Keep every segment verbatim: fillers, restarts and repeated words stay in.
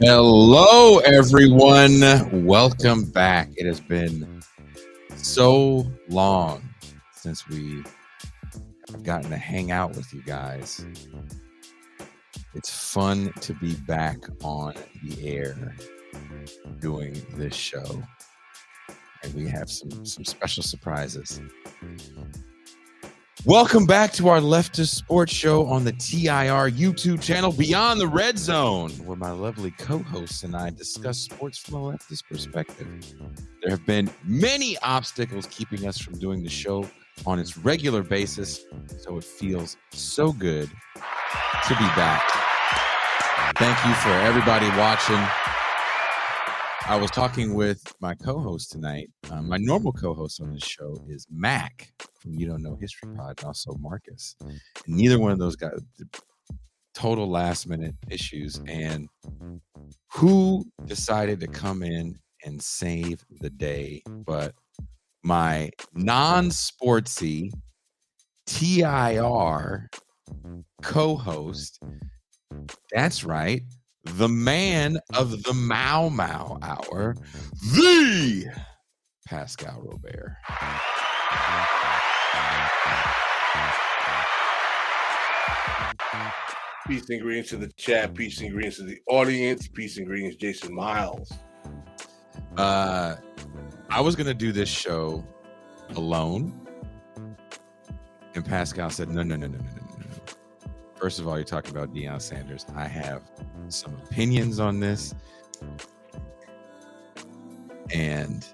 Hello, everyone. Welcome back. It has been so long since we have gotten to hang out with you guys. It's fun to be back on the air doing this show. And we have some, some special surprises. Welcome back to our leftist sports show on the T I R YouTube channel, Beyond the Red Zone, where my lovely co-hosts and I discuss sports from a leftist perspective. There have been many obstacles keeping us from doing the show on its regular basis, so it feels so good to be back. Thank you for everybody watching. I was talking with my co-host tonight. Um, my normal co-host on this show is Mac from You Don't Know History Pod, and also Marcus. And neither one of those got total last-minute issues. And who decided to come in and save the day but my non-sportsy T I R co-host? That's right. The man of the Mau Mau Hour, the Pascal Robert. Peace and greetings to the chat. Peace and greetings to the audience. Peace and greetings, Jason Miles. Uh, I was going to do this show alone, and Pascal said, no, no, no, no, no, no. First of all, you're talking about Deion Sanders. I have some opinions on this. And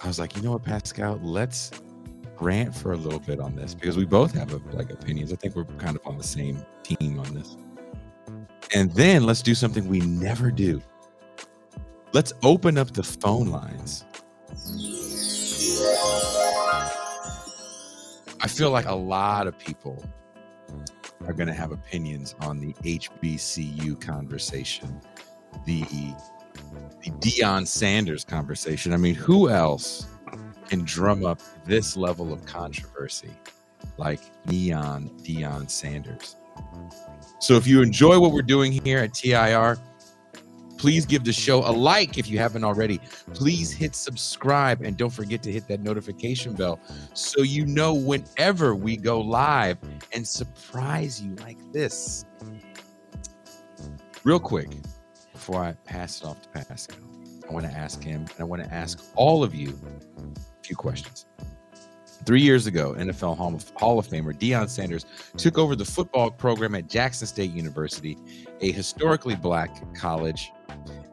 I was like, you know what, Pascal, let's rant for a little bit on this because we both have like opinions. I think we're kind of on the same team on this. And then let's do something we never do. Let's open up the phone lines. I feel like a lot of people are going to have opinions on the H B C U conversation, the, the Deion Sanders conversation. I mean, who else can drum up this level of controversy like Neon Deion Sanders? So if you enjoy what we're doing here at T I R, please give the show a like if you haven't already. Please hit subscribe and don't forget to hit that notification bell so you know whenever we go live and surprise you like this. Real quick, before I pass it off to Pascal, I want to ask him and I want to ask all of you a few questions. Three years ago, N F L Hall of, Hall of Famer Deion Sanders took over the football program at Jackson State University, a historically black college,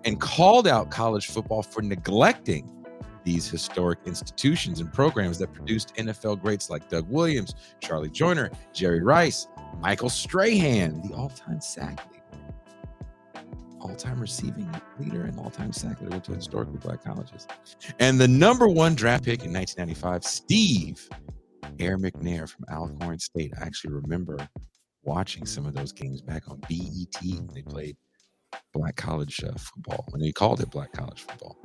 and called out college football for neglecting these historic institutions and programs that produced N F L greats like Doug Williams, Charlie Joiner, Jerry Rice, Michael Strahan, the all-time sack leader, all-time receiving leader, and all-time sack leader. Went to historically black colleges. And the number one draft pick in nineteen ninety-five, Steve McNair from Alcorn State. I actually remember watching some of those games back on B E T when they played black college uh, football, and they called it black college football.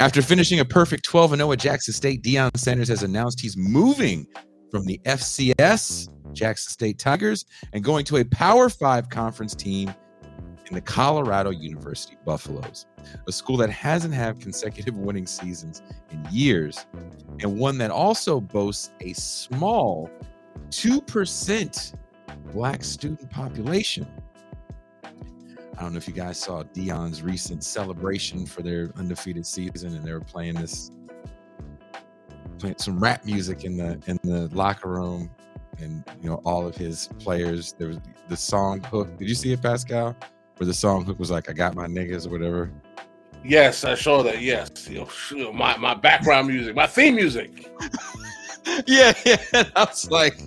After finishing a perfect twelve and oh at Jackson State, Deion Sanders has announced he's moving from the F C S, Jackson State Tigers, and going to a Power Five conference team in the Colorado University Buffaloes, a school that hasn't had consecutive winning seasons in years, and one that also boasts a small two percent black student population. I don't know if you guys saw Deion's recent celebration for their undefeated season, and they were playing this, playing some rap music in the in the locker room, and you know all of his players. There was the song hook. Did you see it, Pascal? Where the song hook was like, "I got my niggas" or whatever. Yes, I saw that. Yes, you know, my my background music, my theme music. yeah, yeah. And I was like.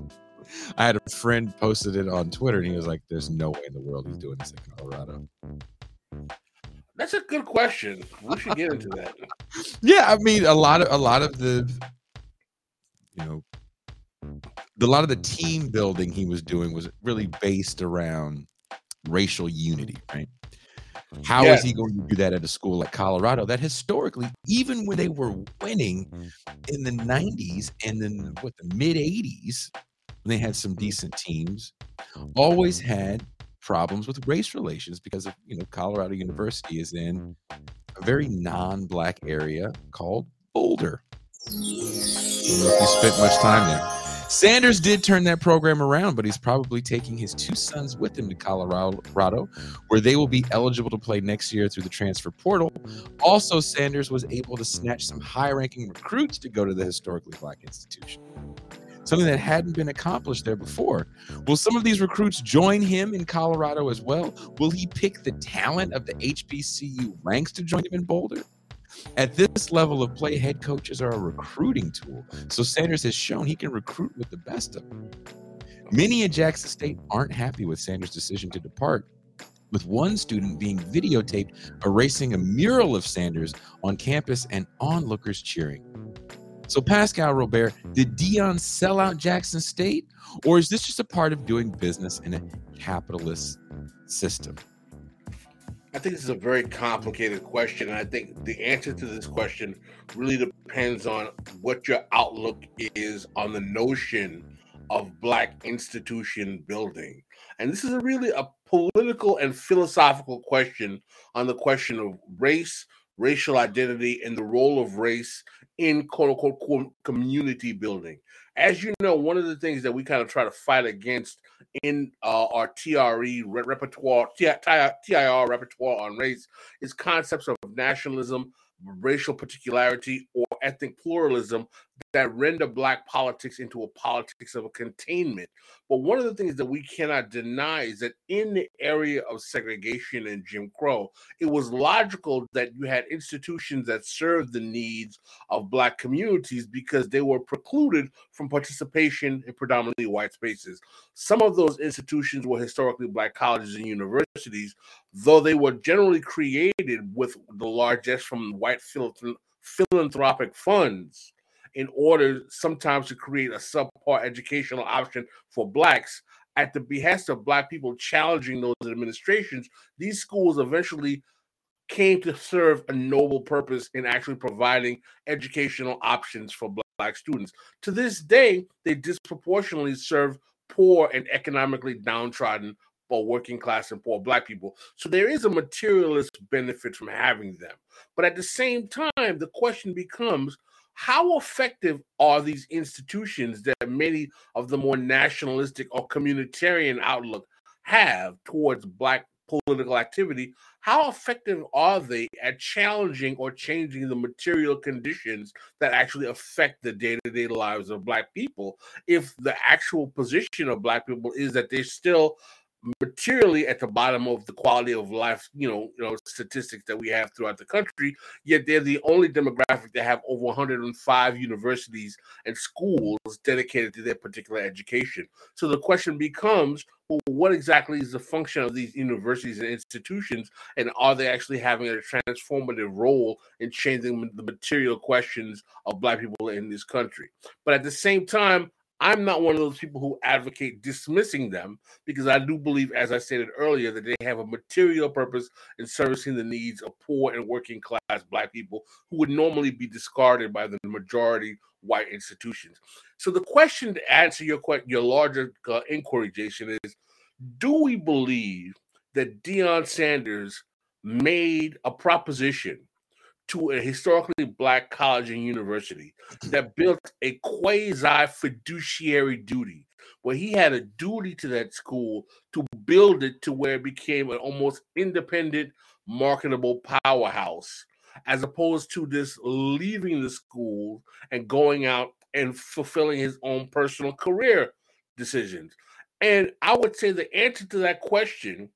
I had a friend posted it on Twitter, and he was like, there's no way in the world he's doing this in Colorado. That's a good question. We should get into that. Yeah, I mean, a lot of a lot of the, you know, the, a lot of the team building he was doing was really based around racial unity, right? How yeah. is he going to do that at a school like Colorado that historically, even when they were winning in the nineties and then, what, the mid-eighties, they had some decent teams, always had problems with race relations because of, you know, Colorado University is in a very non-black area called Boulder. I don't know if you spent much time there. Sanders did turn that program around, but he's probably taking his two sons with him to Colorado, where they will be eligible to play next year through the transfer portal. Also, Sanders was able to snatch some high-ranking recruits to go to the historically black institution, something that hadn't been accomplished there before. Will some of these recruits join him in Colorado as well? Will he pick the talent of the H B C U ranks to join him in Boulder? At this level of play, head coaches are a recruiting tool, so Sanders has shown he can recruit with the best of them. Many at Jackson State aren't happy with Sanders' decision to depart, with one student being videotaped erasing a mural of Sanders on campus and onlookers cheering. So Pascal Robert, did Deion sell out Jackson State, or is this just a part of doing business in a capitalist system? I think this is a very complicated question, and I think the answer to this question really depends on what your outlook is on the notion of Black institution building. And this is a really a political and philosophical question on the question of race, racial identity, and the role of race in quote-unquote community building. As you know, one of the things that we kind of try to fight against in uh, our T R E repertoire, T I R repertoire on race is concepts of nationalism, racial particularity, or ethnic pluralism that render Black politics into a politics of a containment. But one of the things that we cannot deny is that in the area of segregation and Jim Crow, it was logical that you had institutions that served the needs of Black communities because they were precluded from participation in predominantly white spaces. Some of those institutions were historically Black colleges and universities, though they were generally created with the largesse from white philanthropic funds, in order sometimes to create a subpar educational option for Blacks. At the behest of Black people challenging those administrations, these schools eventually came to serve a noble purpose in actually providing educational options for Black students. To this day, they disproportionately serve poor and economically downtrodden or working class and poor Black people. So there is a materialist benefit from having them. But at the same time, the question becomes, how effective are these institutions that many of the more nationalistic or communitarian outlook have towards Black political activity? How effective are they at challenging or changing the material conditions that actually affect the day-to-day lives of Black people if the actual position of Black people is that they're still materially at the bottom of the quality of life, you know, you know, statistics that we have throughout the country, yet they're the only demographic that have over one hundred five universities and schools dedicated to their particular education. So the question becomes, well, what exactly is the function of these universities and institutions, and are they actually having a transformative role in changing the material questions of Black people in this country? But at the same time, I'm not one of those people who advocate dismissing them, because I do believe, as I stated earlier, that they have a material purpose in servicing the needs of poor and working class Black people who would normally be discarded by the majority white institutions. So the question to answer your your larger uh, inquiry, Jason, is, do we believe that Deion Sanders made a proposition to a historically Black college and university that built a quasi-fiduciary duty, where he had a duty to that school to build it to where it became an almost independent, marketable powerhouse, as opposed to this leaving the school and going out and fulfilling his own personal career decisions? And I would say the answer to that question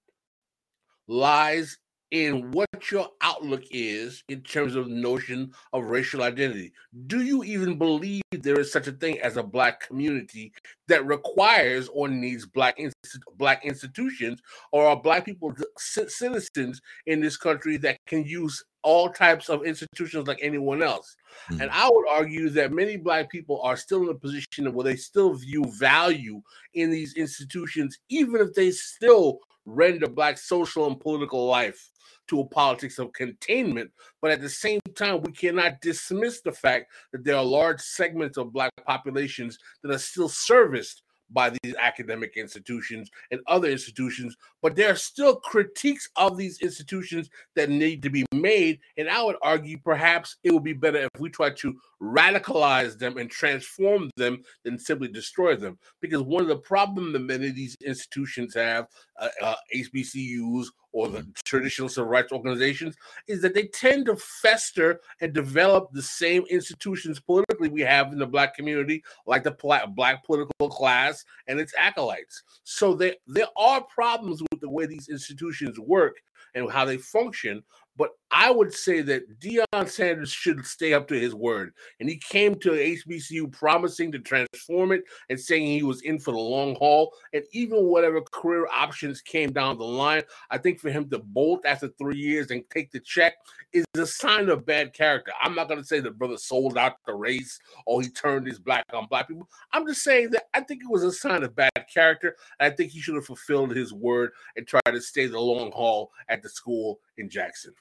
lies in what your outlook is in terms of the notion of racial identity. Do you even believe there is such a thing as a Black community that requires or needs Black inst- black institutions, or are Black people c- citizens in this country that can use all types of institutions like anyone else? Mm-hmm. And I would argue that many Black people are still in a position where they still view value in these institutions, even if they still render Black social and political life to a politics of containment. But at the same time, we cannot dismiss the fact that there are large segments of Black populations that are still serviced by these academic institutions and other institutions, but there are still critiques of these institutions that need to be made. And I would argue perhaps it would be better if we try to radicalize them and transform them than simply destroy them. Because one of the problems that many of these institutions have, uh, uh, H B C Us or the traditional civil rights organizations, is that they tend to fester and develop the same institutions politically we have in the Black community, like the pla- Black political class and its acolytes. So they, there are problems with the way these institutions work and how they function, but I would say that Deion Sanders should stay up to his word. And he came to H B C U promising to transform it and saying he was in for the long haul. And even whatever career options came down the line, I think for him to bolt after three years and take the check is a sign of bad character. I'm not going to say the brother sold out the race or he turned his back on Black people. I'm just saying that I think it was a sign of bad character. And I think he should have fulfilled his word and tried to stay the long haul at the school in Jackson.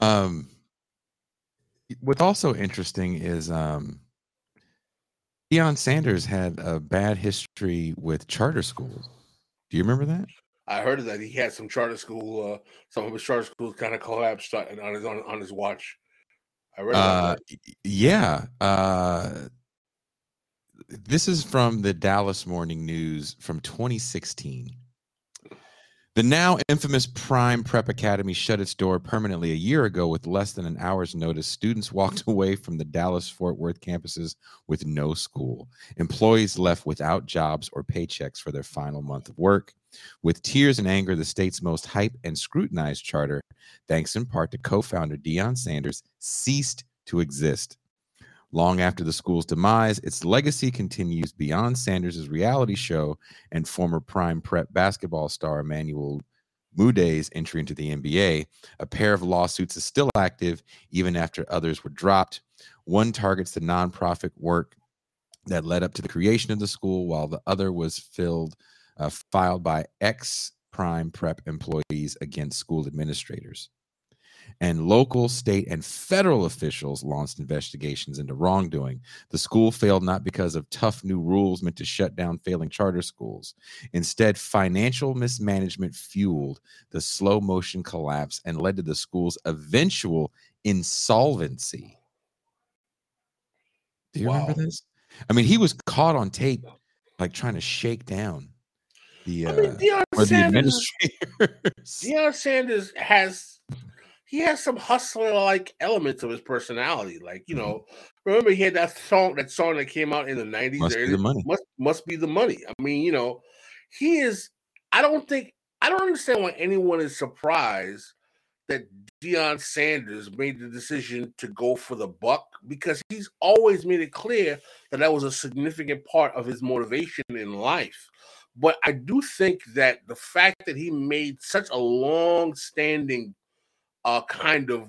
Um, what's also interesting is um, Deion Sanders had a bad history with charter schools. Do you remember that? I heard of that. He had some charter school. Uh, some of his charter schools kind of collapsed on his on, on his watch. I read about uh, that. Yeah. Uh, this is from the Dallas Morning News from twenty sixteen. The now infamous Prime Prep Academy shut its door permanently a year ago with less than an hour's notice. Students walked away from the Dallas-Fort Worth campuses with no school. Employees left without jobs or paychecks for their final month of work. With tears and anger, the state's most hyped and scrutinized charter, thanks in part to co-founder Deion Sanders, ceased to exist. Long after the school's demise, its legacy continues beyond Sanders' reality show and former Prime Prep basketball star Emmanuel Mude's entry into the N B A. A pair of lawsuits is still active, even after others were dropped. One targets the nonprofit work that led up to the creation of the school, while the other was filled, uh, filed by ex-Prime Prep employees against school administrators. And local, state, and federal officials launched investigations into wrongdoing. The school failed not because of tough new rules meant to shut down failing charter schools. Instead, financial mismanagement fueled the slow-motion collapse and led to the school's eventual insolvency. Do you wow. remember this? I mean, he was caught on tape, like, trying to shake down the, uh, I mean, Deion or Sanders, the administrators. Deion Sanders has... He has some hustler-like elements of his personality. Like, you know, mm-hmm. remember he had that song, that song that came out in the nineties. Must be the money. Must, must be the money. I mean, you know, he is, I don't think, I don't understand why anyone is surprised that Deion Sanders made the decision to go for the buck, because he's always made it clear that that was a significant part of his motivation in life. But I do think that the fact that he made such a long-standing a kind of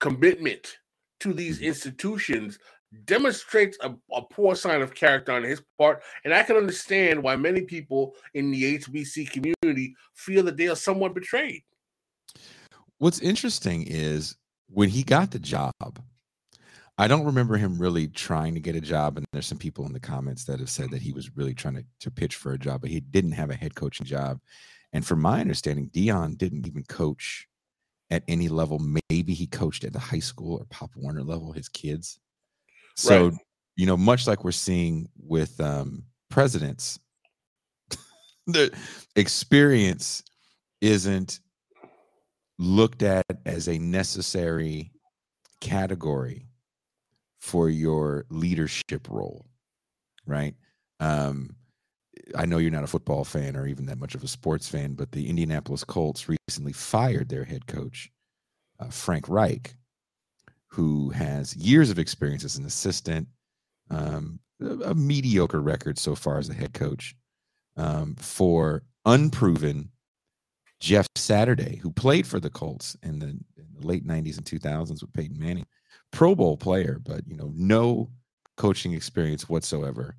commitment to these institutions demonstrates a, a poor sign of character on his part. And I can understand why many people in the H B C community feel that they are somewhat betrayed. What's interesting is when he got the job, I don't remember him really trying to get a job. And there's some people in the comments that have said that he was really trying to, to pitch for a job, but he didn't have a head coaching job. And from my understanding, Deion didn't even coach at any level. Maybe he coached at the high school or Pop Warner level, his kids. So, right. you know, much like we're seeing with um, presidents, the experience isn't looked at as a necessary category for your leadership role, right? Um, I know you're not a football fan or even that much of a sports fan, but the Indianapolis Colts recently fired their head coach, uh, Frank Reich, who has years of experience as an assistant, um, a, a mediocre record so far as a head coach, um, for unproven Jeff Saturday, who played for the Colts in the, in the late nineties and two thousands with Peyton Manning, Pro Bowl player, but you know, no coaching experience whatsoever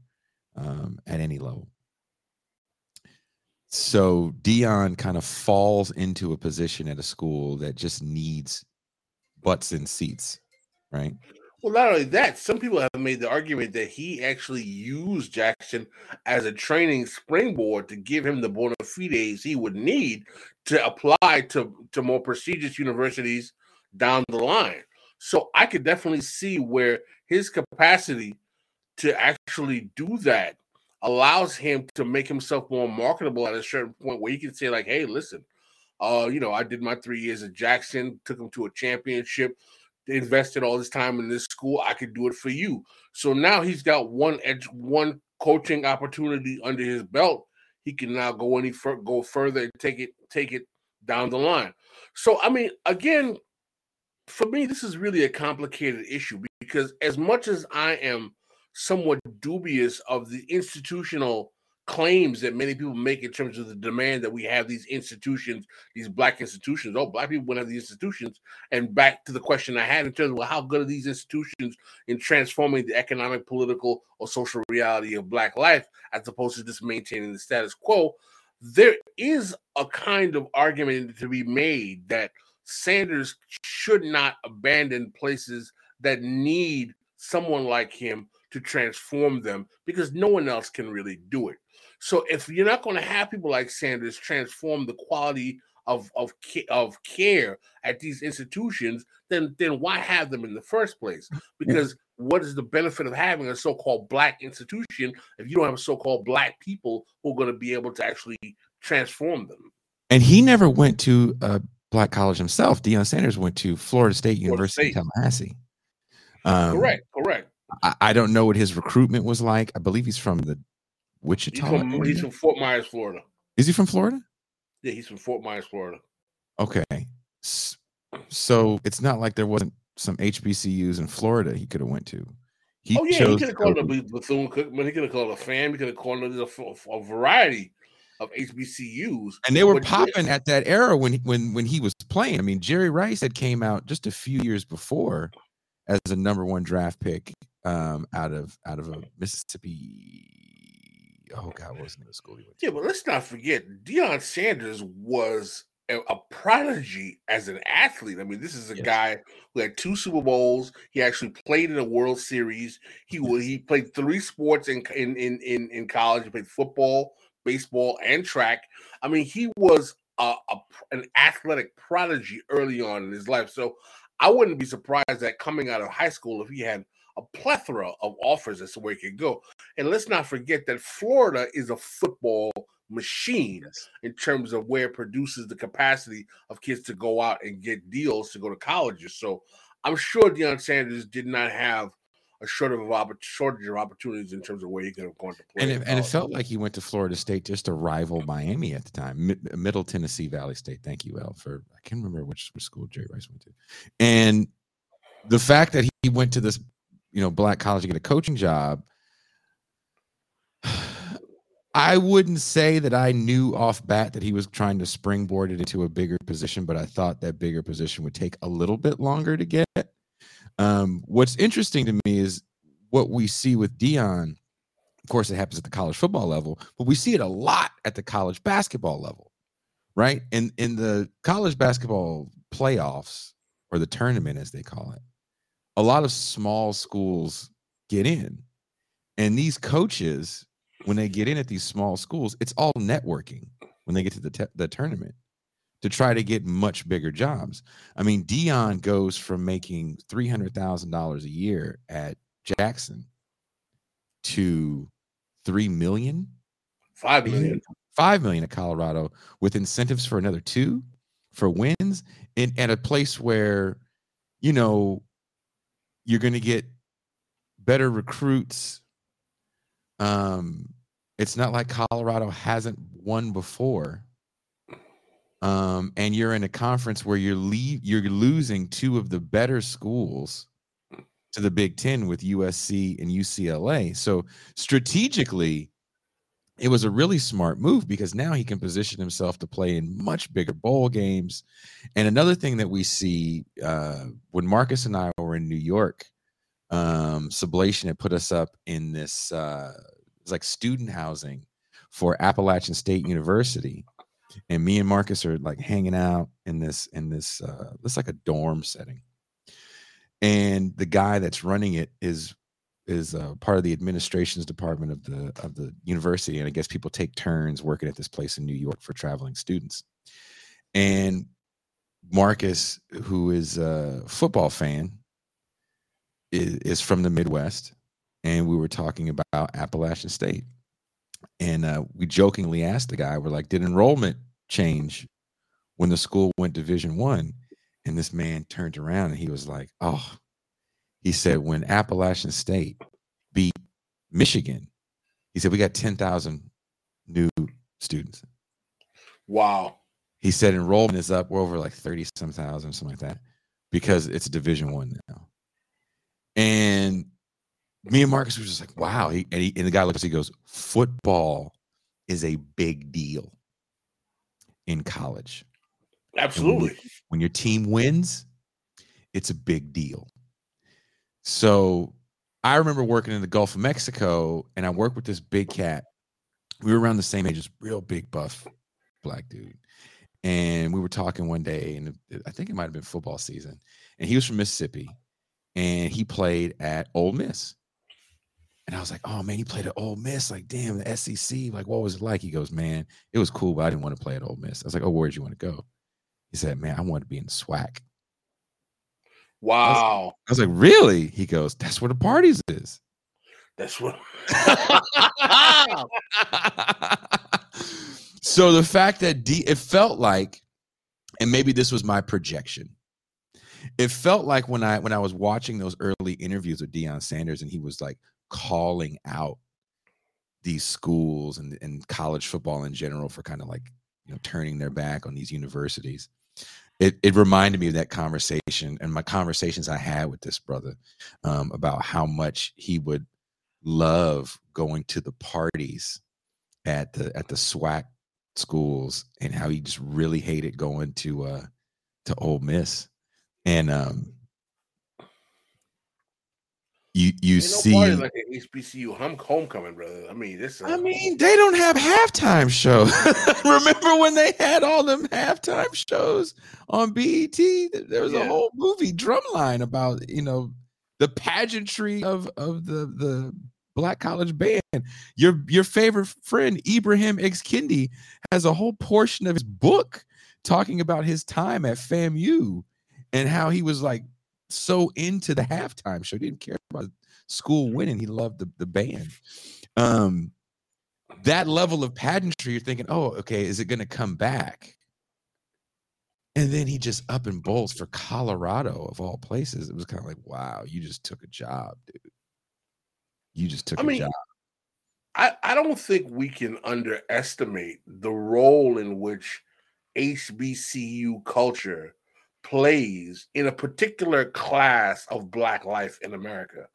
um, at any level. So Deion kind of falls into a position at a school that just needs butts in seats, right? Well, not only that, some people have made the argument that he actually used Jackson as a training springboard to give him the bona fides he would need to apply to, to more prestigious universities down the line. So I could definitely see where his capacity to actually do that allows him to make himself more marketable at a certain point where he can say, like, hey, listen, uh, you know, I did my three years at Jackson, took him to a championship, invested all this time in this school. I could do it for you. So now he's got one edge, one coaching opportunity under his belt. He can now go any fur- go further and take it, take it down the line. So, I mean, again, for me, this is really a complicated issue because as much as I am somewhat dubious of the institutional claims that many people make in terms of the demand that we have these institutions, these black institutions, oh, black people wouldn't have these institutions. And back to the question I had in terms of, well, how good are these institutions in transforming the economic, political, or social reality of black life as opposed to just maintaining the status quo? There is a kind of argument to be made that Sanders should not abandon places that need someone like him to transform them because no one else can really do it. So if you're not going to have people like Sanders transform the quality of of, of care at these institutions, then, then why have them in the first place? Because what is the benefit of having a so-called black institution if you don't have so-called black people who are going to be able to actually transform them? And he never went to a black college himself. Deion Sanders went to Florida State University, Florida State. Tallahassee. Um, correct, correct. I, I don't know what his recruitment was like. I believe he's from the Wichita. He's from, he's from Fort Myers, Florida. Is he from Florida? Yeah, he's from Fort Myers, Florida. Okay. So it's not like there wasn't some H B C Us in Florida he could have went to. He oh, yeah, chose he could have called it a Bethune-Cookman. He could have called it a FAM. He could have called it a, a variety of H B C Us. And they were popping at that era when, when, when he was playing. I mean, Jerry Rice had came out just a few years before as a number one draft pick um, out of out of a Mississippi. Oh God, what was the name of the school he went to? Yeah, but let's not forget Deion Sanders was a, a prodigy as an athlete. I mean, this is a yes. guy who had two Super Bowls. He actually played in a World Series. He will he played three sports in in in in college. He played football, baseball, and track. I mean, he was a, a an athletic prodigy early on in his life. So I wouldn't be surprised that coming out of high school, if he had a plethora of offers, that's the way it could go. And let's not forget that Florida is a football machine yes. in terms of where it produces the capacity of kids to go out and get deals to go to colleges. So I'm sure Deion Sanders did not have a shortage of, shortage of opportunities in terms of where he could have gone to play. And it, and it felt like he went to Florida State just to rival Miami at the time, Mid- Middle Tennessee Valley State. Thank you, Al, for I can't remember which, which school Jerry Rice went to. And the fact that he went to this, you know, black college to get a coaching job, I wouldn't say that I knew off bat that he was trying to springboard it into a bigger position, but I thought that bigger position would take a little bit longer to get. Um, what's interesting to me is what we see with Deion. Of course, it happens at the college football level, but we see it a lot at the college basketball level, right? And in the college basketball playoffs or the tournament, as they call it, a lot of small schools get in. And these coaches, when they get in at these small schools, it's all networking when they get to the te- the tournament, to try to get much bigger jobs. I mean, Deion goes from making three hundred thousand dollars a year at Jackson to three million dollars, five million dollars, five million dollars at Colorado with incentives for another two for wins in at a place where, you know, you're going to get better recruits. Um, it's not like Colorado hasn't won before. Um, and you're in a conference where you're leave you're losing two of the better schools to the Big Ten with U S C and U C L A. So strategically, it was a really smart move because now he can position himself to play in much bigger bowl games. And another thing that we see uh, when Marcus and I were in New York, um, Sublation had put us up in this uh, it's like student housing for Appalachian State University. And me and Marcus are like hanging out in this in this uh, looks like a dorm setting. And the guy that's running it is is uh, part of the administration's department of the of the university. And I guess people take turns working at this place in New York for traveling students. And Marcus, who is a football fan, is, is from the Midwest. And we were talking about Appalachian State. And uh, we jokingly asked the guy, we're like, did enrollment change when the school went Division One? And this man turned around and he was like, oh, he said, when Appalachian State beat Michigan, he said, we got ten thousand new students. Wow. He said enrollment is up. We're over like thirty some thousand, something like that, because it's Division One now. And me and Marcus were just like, wow. He and, he, and the guy looks, he goes, football is a big deal in college. Absolutely. When, when your team wins, it's a big deal. So I remember working in the Gulf of Mexico, and I worked with this big cat. We were around the same age, this real big buff black dude. And we were talking one day, and I think it might have been football season. And he was from Mississippi, and he played at Ole Miss. And I was like, oh, man, he played at Ole Miss. Like, damn, the S E C. Like, what was it like? He goes, man, it was cool, but I didn't want to play at Ole Miss. I was like, oh, where'd you want to go? He said, man, I want to be in the SWAC. Wow. I was, I was like, really? He goes, that's where the parties is. That's what. So the fact that D, it felt like, and maybe this was my projection, it felt like when I when I was watching those early interviews with Deion Sanders, and he was like calling out these schools and, and college football in general for kind of like, you know, turning their back on these universities. It it reminded me of that conversation and my conversations I had with this brother um, about how much he would love going to the parties at the at the SWAC schools, and how he just really hated going to uh, to Ole Miss. And um, you you Ain't see no party like an H B C U homecoming, brother. I mean, this. Uh, I mean, they don't have halftime shows. Remember when they had all them halftime shows on B E T? There was yeah. a whole movie Drumline about, you know, the pageantry of of the the black college band. Your your favorite friend Ibrahim X Kendi has a whole portion of his book talking about his time at FAMU. And how he was like so into the halftime show. He didn't care about school winning. He loved the, the band. Um, that level of pageantry, you're thinking, oh, okay, is it going to come back? And then he just up and bolts for Colorado, of all places. It was kind of like, wow, you just took a job, dude. You just took I a mean, job. I, I don't think we can underestimate the role in which H B C U culture plays in a particular class of black life in America.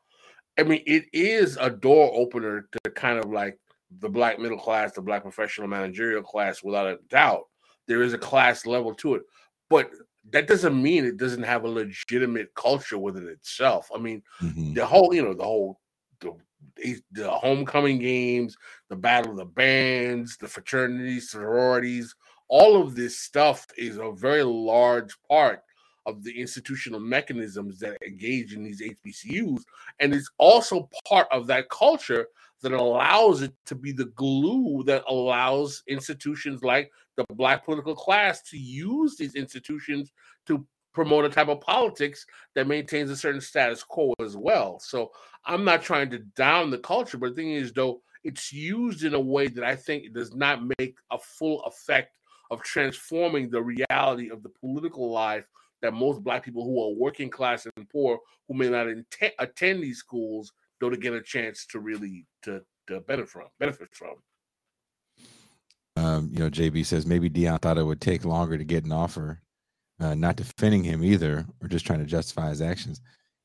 I mean, it is a door opener to kind of like the black middle class, the black professional managerial class, without a doubt. There is a class level to it, but that doesn't mean it doesn't have a legitimate culture within itself. I mean, mm-hmm. the whole, you know, the whole, the, the homecoming games, the battle of the bands, the fraternities, sororities, all of this stuff is a very large part of the institutional mechanisms that engage in these H B C Us. And it's also part of that culture that allows it to be the glue that allows institutions like the black political class to use these institutions to promote a type of politics that maintains a certain status quo as well. So I'm not trying to down the culture, but the thing is, though, it's used in a way that I think it does not make a full effect of transforming the reality of the political life that most black people who are working class and poor, who may not in- attend these schools, don't get a chance to really to, to benefit from. Benefit from. Um, you know, J B says maybe Deion thought it would take longer to get an offer. Uh, not defending him either, or just trying to justify his actions.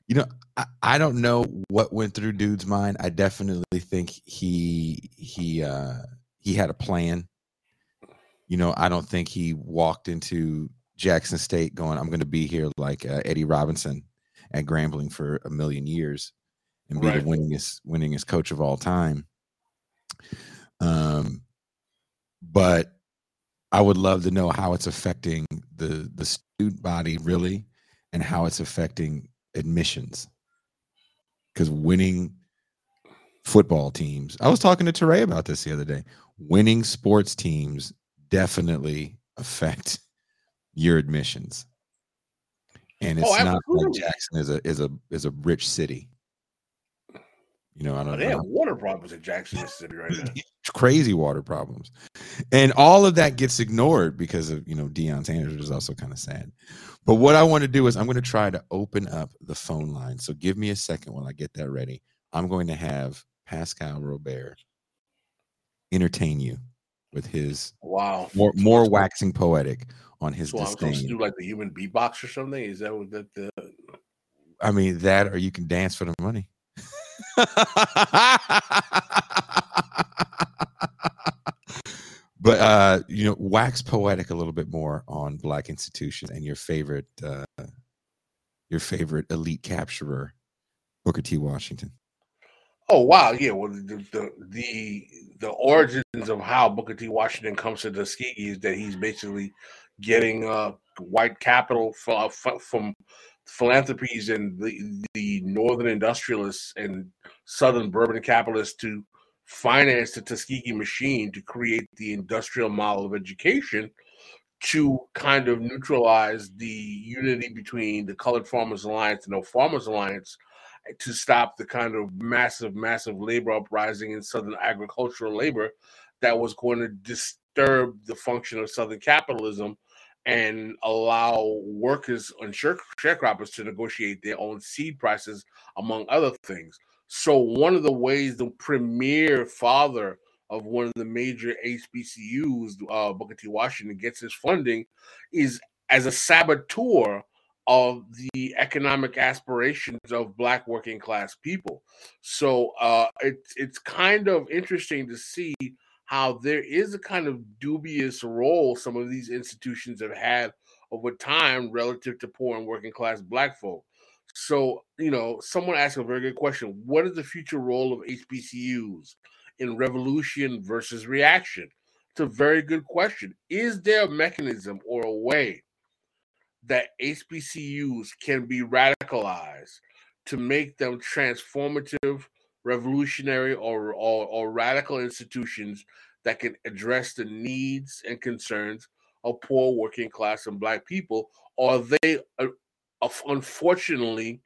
You know, I, I don't know what went through dude's mind. I definitely think he he uh, he had a plan. You know, I don't think he walked into Jackson State going, I'm going to be here like uh, Eddie Robinson at Grambling for a million years and be right. the winningest, winningest coach of all time. Um, but I would love to know how it's affecting the the student body, really, and how it's affecting admissions, because winning football teams, I was talking to Teray about this the other day, winning sports teams definitely affect your admissions. And it's oh, not like Jackson is a is a is a rich city. You know, I don't oh, they know. They have water problems in Jackson, Mississippi right now. Crazy water problems. And all of that gets ignored because of, you know, Deion Sanders, which is also kind of sad. But what I want to do is I'm going to try to open up the phone line. So give me a second while I get that ready. I'm going to have Pascal Robert entertain you with his wow more, more waxing poetic on his so disdain. I'm supposed to do like the human beatbox or something? Is that what that the... I mean, that, or you can dance for the money. But uh you know, wax poetic a little bit more on Black institutions and your favorite uh your favorite elite capturer, Booker T. Washington. Oh wow, yeah. Well, the the the, the origins of how Booker T. Washington comes to Tuskegee is that he's basically getting uh white capital from from philanthropies and the, the northern industrialists and southern bourbon capitalists to finance the Tuskegee machine to create the industrial model of education to kind of neutralize the unity between the Colored Farmers Alliance and the Farmers Alliance to stop the kind of massive, massive labor uprising in southern agricultural labor that was going to disturb the function of southern capitalism and allow workers and sharecroppers to negotiate their own seed prices, among other things. So one of the ways the premier father of one of the major H B C Us, uh, Booker T. Washington, gets his funding is as a saboteur of the economic aspirations of Black working class people. So uh, it's, it's kind of interesting to see how there is a kind of dubious role some of these institutions have had over time relative to poor and working class Black folk. So, you know, someone asked a very good question. What is the future role of H B C Us in revolution versus reaction? It's a very good question. Is there a mechanism or a way that H B C Us can be radicalized to make them transformative, revolutionary or, or or radical institutions that can address the needs and concerns of poor working class and Black people? Or they are, uh, unfortunately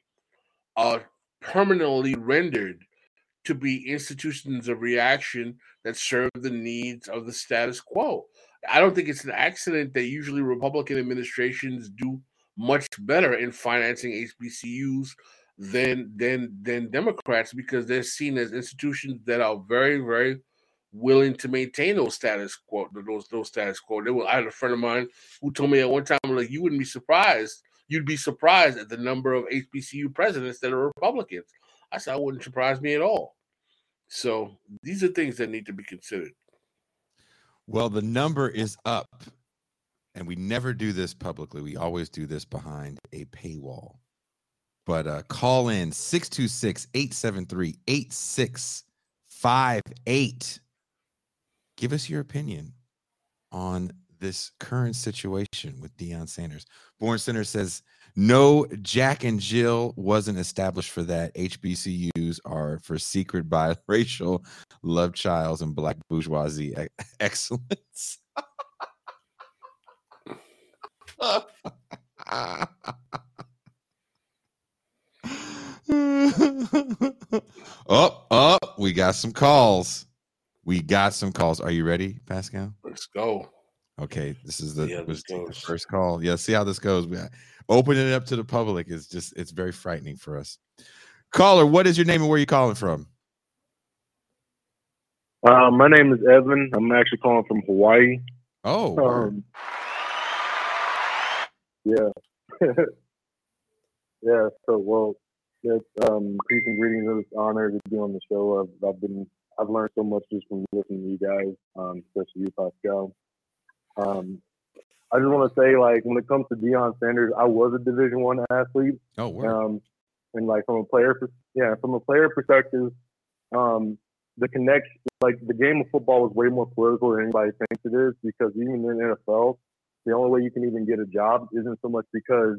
are uh, permanently rendered to be institutions of reaction that serve the needs of the status quo? I don't think it's an accident that usually Republican administrations do much better in financing H B C Us than than than Democrats, because they're seen as institutions that are very, very willing to maintain those status quo, those those status quo. They were, I had a friend of mine who told me at one time, like, you wouldn't be surprised, you'd be surprised at the number of H B C U presidents that are Republicans. I said, I wouldn't surprise me at all. So these are things that need to be considered. Well, the number is up, and we never do this publicly. We always do this behind a paywall. But uh, call in six two six, eight seven three, eight six five eight. Give us your opinion on this current situation with Deion Sanders. Born Center says, no, Jack and Jill wasn't established for that. H B C Us are for secret biracial love childs and Black bourgeoisie e- excellence. Up, up! We got some calls. We got some calls. Are you ready, Pascal? Let's go. Okay, this is the, yeah, this the first call. Yeah, see how this goes. We opening it up to the public is just—it's very frightening for us. Caller, what is your name and where are you calling from? Uh, my name is Evan. I'm actually calling from Hawaii. Oh, um, yeah, yeah. So well. Yes, um, peace and greetings. It's an honor to be on the show. I've, I've been, I've learned so much just from listening to you guys, um, especially you, Pascal. Um, I just want to say, like, when it comes to Deion Sanders, I was a Division One athlete. Oh, wow. Um, and like from a player, yeah, from a player perspective, um, the connect, like the game of football is way more political than anybody thinks it is, because even in the N F L, the only way you can even get a job isn't so much because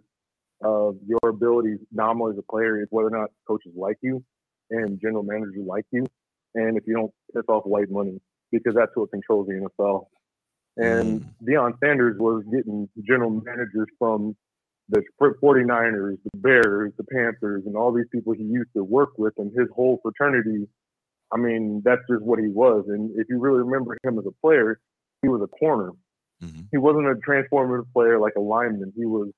of your abilities not only as a player is whether or not coaches like you and general managers like you, and if you don't piss off white money, because that's what controls the N F L. And mm. Deion Sanders was getting general managers from the forty-niners, the Bears, the Panthers, and all these people he used to work with, and his whole fraternity. I mean, that's just what he was. And if you really remember him as a player, he was a corner. Mm-hmm. He wasn't a transformative player like a lineman. He was.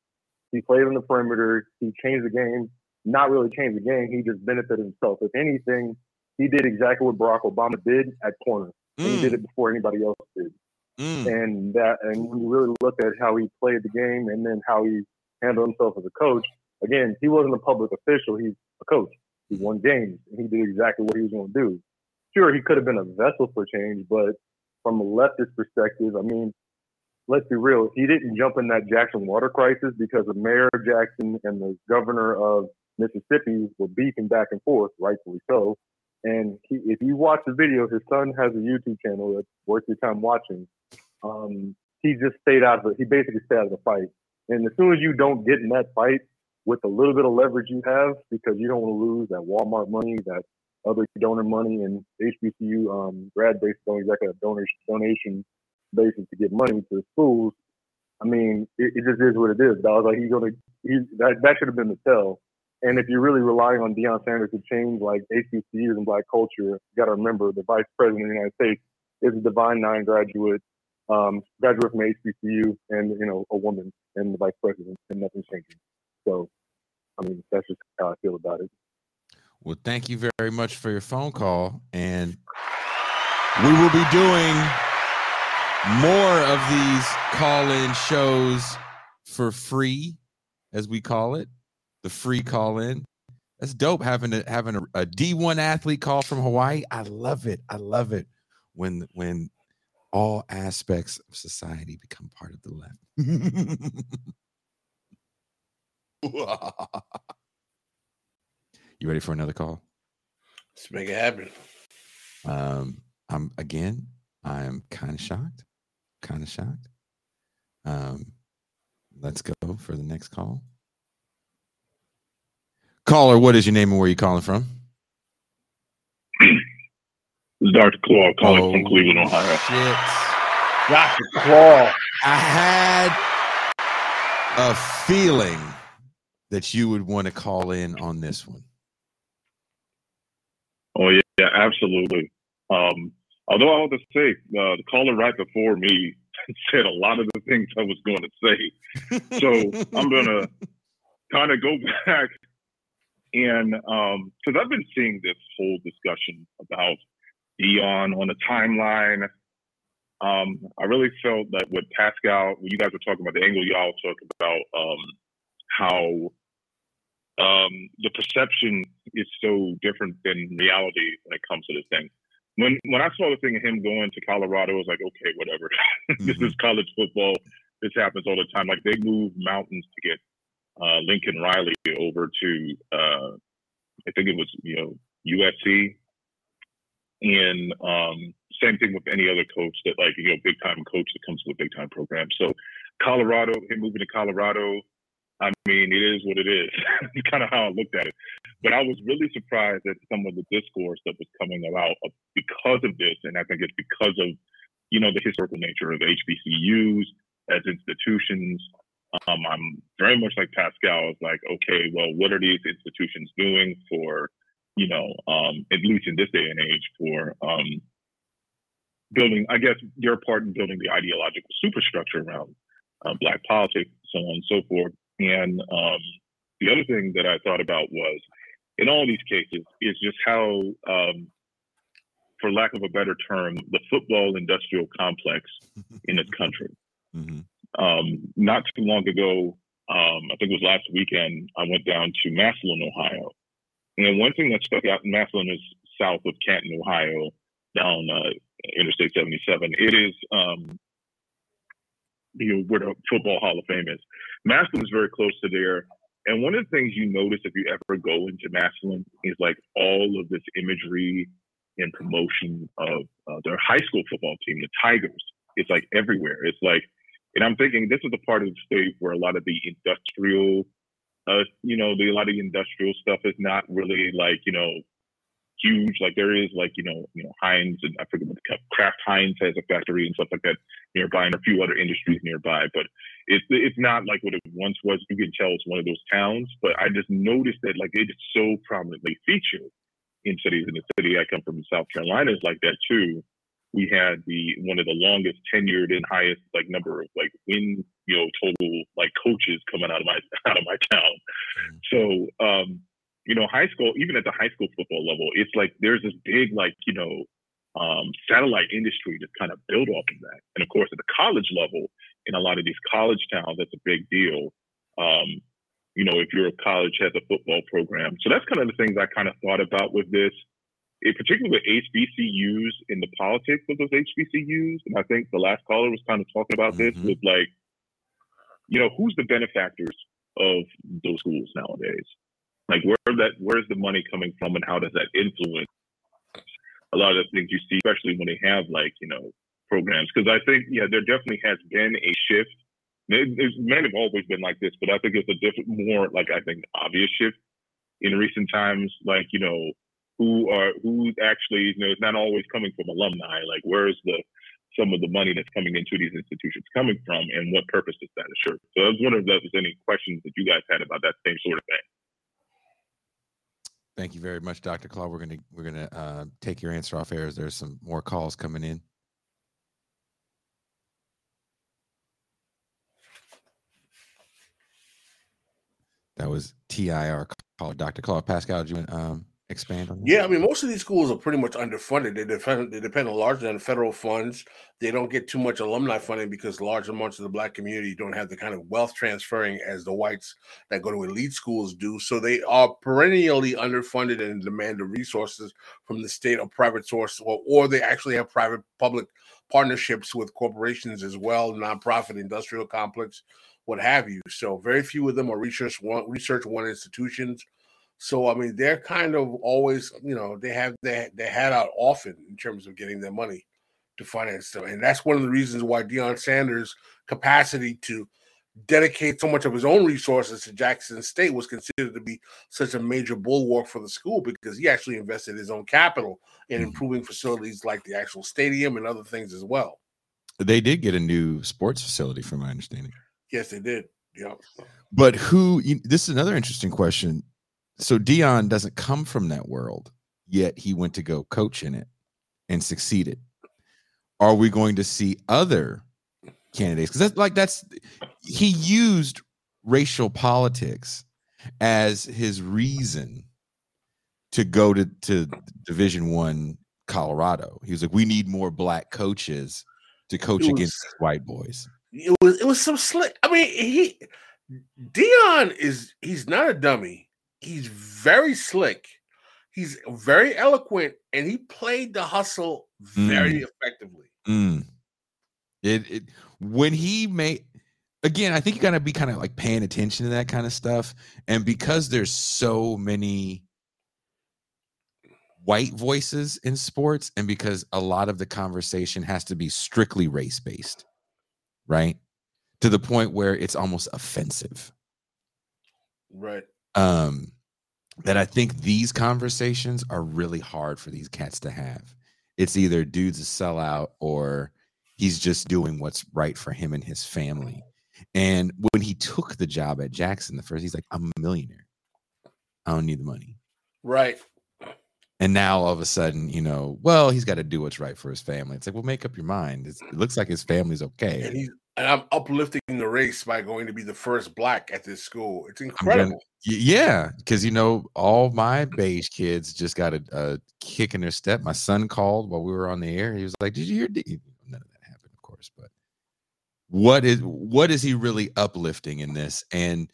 He played on the perimeter. He changed the game. Not really changed the game. He just benefited himself. If anything, he did exactly what Barack Obama did at corner. Mm. And he did it before anybody else did. Mm. And that, and when you really look at how he played the game and then how he handled himself as a coach, again, he wasn't a public official. He's a coach. He won games, and he did exactly what he was going to do. Sure, he could have been a vessel for change, but from a leftist perspective, I mean, let's be real. He didn't jump in that Jackson water crisis because the mayor of Jackson and the governor of Mississippi were beefing back and forth, rightfully so. And he, if you watch the video, his son has a YouTube channel that's worth your time watching. Um, he just stayed out of it. He basically stayed out of the fight. And as soon as you don't get in that fight with a little bit of leverage you have, because you don't want to lose that Walmart money, that other donor money, and H B C U um, grad bases don't exactly have donation, donation bases to get money to the schools. I mean, it, it just is what it is. But I was like, he's gonna, he, that, that should have been the tell. And if you're really relying on Deion Sanders to change like H B C Us and black culture, you got to remember the vice president of the United States is a Divine Nine graduate, um, graduate from H B C U, and, you know, a woman and the vice president, and nothing's changing. So, I mean, that's just how I feel about it. Well, thank you very much for your phone call. And we will be doing more of these call-in shows for free, as we call it, the free call-in. That's dope, having a, having a, a D one athlete call from Hawaii. I love it. I love it when when all aspects of society become part of the left. You ready for another call? Let's make it happen. Um, I'm again. I'm kind of shocked. Kind of shocked. Um, let's go for the next call. Caller, what is your name and where are you calling from? This is Doctor Claw calling oh, from Cleveland, Ohio. Shit. Doctor Claw. I had a feeling that you would want to call in on this one. Oh, yeah, yeah, absolutely. Um, although I want to say, uh, the caller right before me said a lot of the things I was going to say. So I'm going to kind of go back and, um, because I've been seeing this whole discussion about Deion on the timeline. Um, I really felt that what Pascal, when you guys were talking about, the angle y'all talked about, um, how um, the perception is so different than reality when it comes to this thing. When when I saw the thing of him going to Colorado, I was like, okay, whatever. Mm-hmm. This is college football. This happens all the time. Like, they move mountains to get uh, Lincoln Riley over to, uh, I think it was, you know, U S C. And um, same thing with any other coach that, like, you know, big-time coach that comes with a big-time program. So Colorado, him moving to Colorado, I mean, it is what it is. It's kind of how I looked at it. But I was really surprised at some of the discourse that was coming about because of this. And I think it's because of, you know, the historical nature of H B C Us as institutions. Um, I'm very much like Pascal. It's like, okay, well, what are these institutions doing for, you know, um, at least in this day and age, for um, building, I guess, your part in building the ideological superstructure around uh, black politics, so on and so forth. And um, the other thing that I thought about was, in all these cases, is just how, um, for lack of a better term, the football industrial complex in this country. Mm-hmm. Um, not too long ago, um, I think it was last weekend, I went down to Massillon, Ohio. And one thing that stuck out, Massillon is south of Canton, Ohio, down uh, Interstate seventy-seven. It is... Um, you know, where the Football Hall of Fame is. Massillon is very close to there. And one of the things you notice if you ever go into Massillon is like all of this imagery and promotion of uh, their high school football team, the Tigers. It's like everywhere. It's like, and I'm thinking this is the part of the state where a lot of the industrial Uh, you know, the, a lot of the industrial stuff is not really like, you know, huge. Like there is like, you know, you know, Heinz, and I forget what the Kraft Heinz has a factory and stuff like that nearby, and a few other industries nearby. But it's it's not like what it once was. You can tell it's one of those towns. But I just noticed that like it is so prominently featured in cities. In the city I come from, South Carolina, is like that too. We had the one of the longest tenured and highest like number of like win, you know, total like coaches coming out of my out of my town. So um, you know, high school, even at the high school football level, it's like there's this big like, you know, um, satellite industry that's kind of built off of that. And of course, at the college level, in a lot of these college towns, that's a big deal. Um, you know, if your college has a football program, so that's kind of the things I kind of thought about with this. It, particularly with H B C Us and the politics of those H B C Us, and I think the last caller was kind of talking about mm-hmm. this, with like, you know, who's the benefactors of those schools nowadays? Like, where that where's the money coming from, and how does that influence a lot of the things you see, especially when they have like, you know, programs? Because I think, yeah, there definitely has been a shift. It, it may have always been like this, but I think it's a different, more like I think obvious shift in recent times. Like, you know, who are who actually, you know, it's not always coming from alumni. Like, where's the some of the money that's coming into these institutions coming from, and what purpose does that serve? So I was wondering if there was any questions that you guys had about that same sort of thing. Thank you very much, Doctor Claw. We're gonna we're gonna uh, take your answer off air as there's some more calls coming in. That was T I R call, Doctor Claw. Pascal, do you want um, expand on that? Yeah, I mean, most of these schools are pretty much underfunded. They depend they depend largely on federal funds. They don't get too much alumni funding because large amounts of the black community don't have the kind of wealth transferring as the whites that go to elite schools do. So they are perennially underfunded and in demand of resources from the state or private source, or, or they actually have private public partnerships with corporations as well, nonprofit industrial complex, what have you. So very few of them are research one research one institutions. So, I mean, they're kind of always, you know, they have their, their hat out often in terms of getting their money to finance them. And that's one of the reasons why Deion Sanders' capacity to dedicate so much of his own resources to Jackson State was considered to be such a major bulwark for the school, because he actually invested his own capital in improving facilities like the actual stadium and other things as well. They did get a new sports facility, from my understanding. Yes, they did. Yeah. But who, this is another interesting question. So Deion doesn't come from that world, yet he went to go coach in it and succeeded. Are we going to see other candidates? Because that's like that's he used racial politics as his reason to go to, to Division I Colorado. He was like, we need more black coaches to coach was, against these white boys. It was it was so slick. I mean, he Deion is he's not a dummy. He's very slick. He's very eloquent, and he played the hustle very mm. effectively. Mm. It, it when he made again, I think you gotta be kind of like paying attention to that kind of stuff. And because there's so many white voices in sports, and because a lot of the conversation has to be strictly race based, right? To the point where it's almost offensive, right? Um, that I think these conversations are really hard for these cats to have. It's either dude's a sellout or he's just doing what's right for him and his family. And when he took the job at Jackson, the first, he's like, I'm a millionaire. I don't need the money. Right. And now all of a sudden, you know, well, he's got to do what's right for his family. It's like, well, make up your mind. It's, it looks like his family's okay. And he's, and I'm uplifting the race by going to be the first black at this school. It's incredible. Gonna, yeah, because, you know, all my beige kids just got a, a kick in their step. My son called while we were on the air. He was like, did you hear? D-? None of that happened, of course. But what is what is he really uplifting in this? And,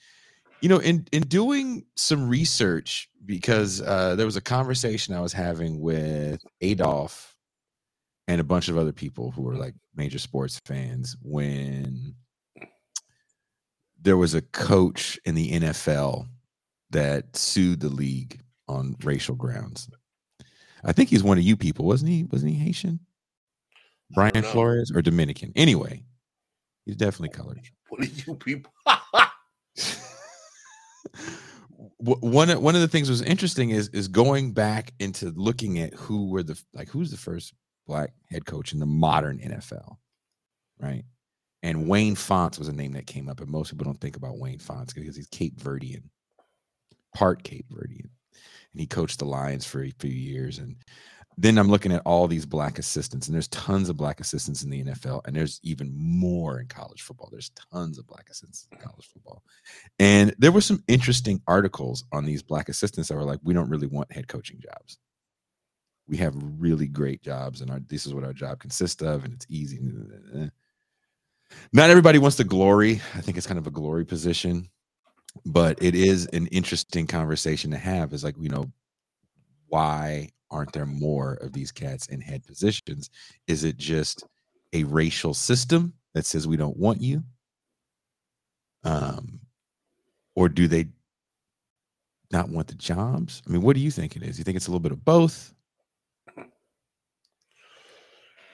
you know, in, in doing some research, because uh, there was a conversation I was having with Adolph and a bunch of other people who are like major sports fans, when there was a coach in the N F L that sued the league on racial grounds. I think he's one of you people, wasn't he? Wasn't he Haitian? Brian Flores or Dominican? Anyway, he's definitely colored. What are you people? one one of the things that was interesting is is going back into looking at who were the like who's the first black head coach in the modern N F L, right? And Wayne Fonts was a name that came up, and most people don't think about Wayne Fonts because he's Cape Verdean, part Cape Verdean, and he coached the Lions for a few years. And then I'm looking at all these black assistants, and there's tons of black assistants in the N F L, and there's even more in college football. There's tons of black assistants in college football. And there were some interesting articles on these black assistants that were like, we don't really want head coaching jobs. We have really great jobs, and our, this is what our job consists of, and it's easy. Not everybody wants the glory. I think it's kind of a glory position, but it is an interesting conversation to have. Is like, you know, why aren't there more of these cats in head positions? Is it just a racial system that says we don't want you? Um, or do they not want the jobs? I mean, what do you think it is? You think it's a little bit of both?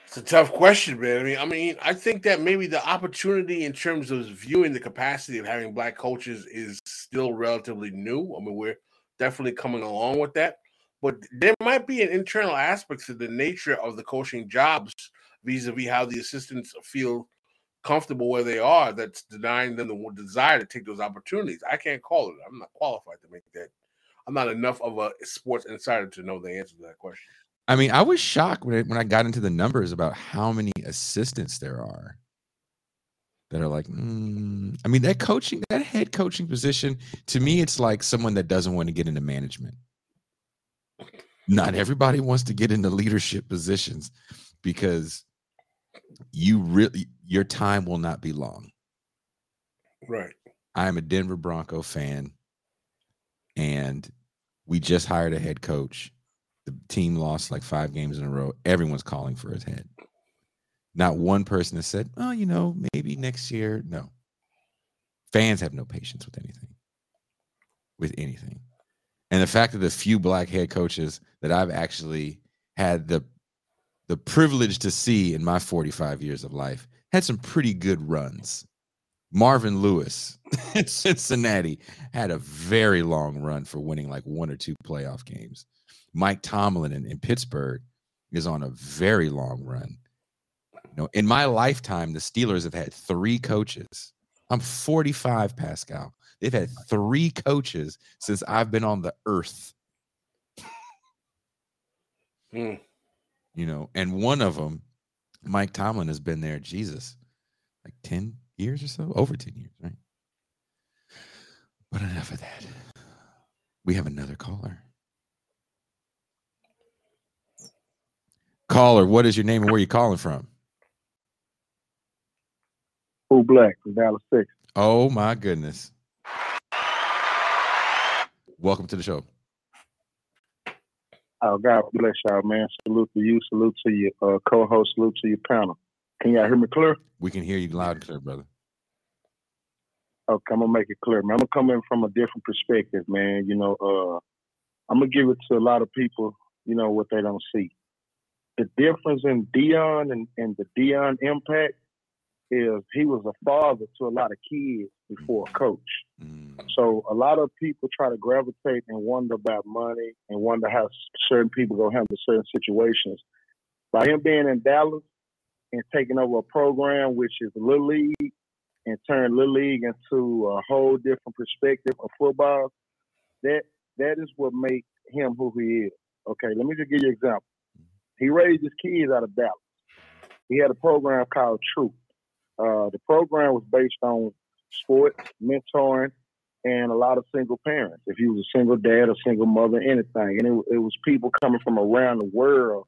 It's a tough question, man. I mean, I mean, I think that maybe the opportunity in terms of viewing the capacity of having black coaches is still relatively new. I mean, we're definitely coming along with that. But there might be an internal aspect to the nature of the coaching jobs vis-a-vis how the assistants feel comfortable where they are that's denying them the desire to take those opportunities. I can't call it. I'm not qualified to make that. I'm not enough of a sports insider to know the answer to that question. I mean, I was shocked when I, when I got into the numbers about how many assistants there are that are like, mm. I mean, that coaching, that head coaching position, to me, it's like someone that doesn't want to get into management. Not everybody wants to get into leadership positions because you really, your time will not be long. Right. I'm a Denver Bronco fan, and we just hired a head coach. The team lost like five games in a row. Everyone's calling for his head. Not one person has said, oh, you know, maybe next year. No. Fans have no patience with anything. With anything. And the fact that the few black head coaches that I've actually had the the privilege to see in my forty-five years of life had some pretty good runs. Marvin Lewis in Cincinnati had a very long run for winning like one or two playoff games. Mike Tomlin in, in Pittsburgh is on a very long run. You know, in my lifetime, the Steelers have had three coaches. I'm forty-five, Pascal. They've had three coaches since I've been on the earth. mm. You know, and one of them, Mike Tomlin, has been there, Jesus, like ten years or so? Over ten years, right? But enough of that. We have another caller. Caller, what is your name and where are you calling from? Cool Black from Dallas, Texas. Oh, my goodness. Welcome to the show. Oh, God bless y'all, man. Salute to you. Salute to your uh, co-host. Salute to your panel. Can y'all hear me clear? We can hear you loud and clear, brother. Okay, I'm going to make it clear, man. I'm going to come in from a different perspective, man. You know, uh, I'm going to give it to a lot of people, you know, what they don't see. The difference in Deion and, and the Deion impact is he was a father to a lot of kids before a coach. Mm. So a lot of people try to gravitate and wonder about money and wonder how certain people go handle certain situations. By him being in Dallas and taking over a program, which is Little League, and turn Little League into a whole different perspective of football, that that is what makes him who he is. Okay, let me just give you an example. He raised his kids out of Dallas. He had a program called Truth. Uh, the program was based on sports, mentoring, and a lot of single parents. If you was a single dad or single mother, anything. And it, it was people coming from around the world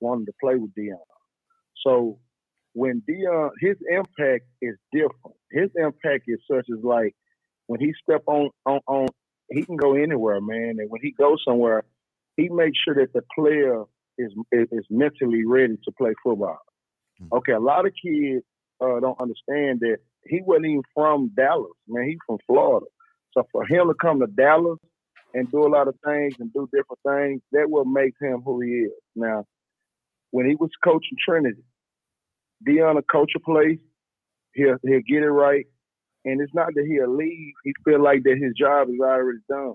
wanting to play with Deion. So when Deion, his impact is different. His impact is such as like when he step on, on, on he can go anywhere, man. And when he goes somewhere, he makes sure that the player is is mentally ready to play football. Okay, a lot of kids Uh, don't understand that he wasn't even from Dallas, man. He's from Florida. So for him to come to Dallas and do a lot of things and do different things, that what makes him who he is. Now, when he was coaching Trinity, Deion will coach a place, he'll, he'll get it right, and it's not that he'll leave. He feel like that his job is already done.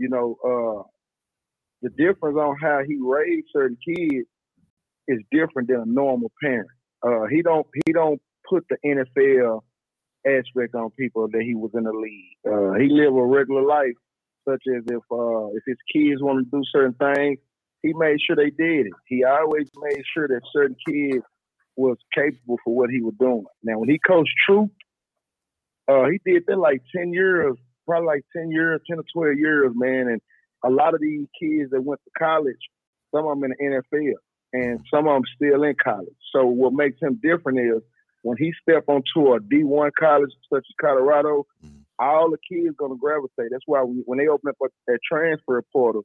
you know, uh, the difference on how he raised certain kids is different than a normal parent. Uh, he don't he don't put the N F L aspect on people that he was in the league. Uh, he lived a regular life, such as if uh, if his kids wanted to do certain things, he made sure they did it. He always made sure that certain kids was capable for what he was doing. Now, when he coached Truth, uh, he did that like ten years, probably like ten years, ten or twelve years, man. And a lot of these kids that went to college, some of them in the N F L, and some of them still in college. So what makes him different is when he stepped onto a D one college such as Colorado, all the kids gonna gravitate. That's why when they open up that transfer portal,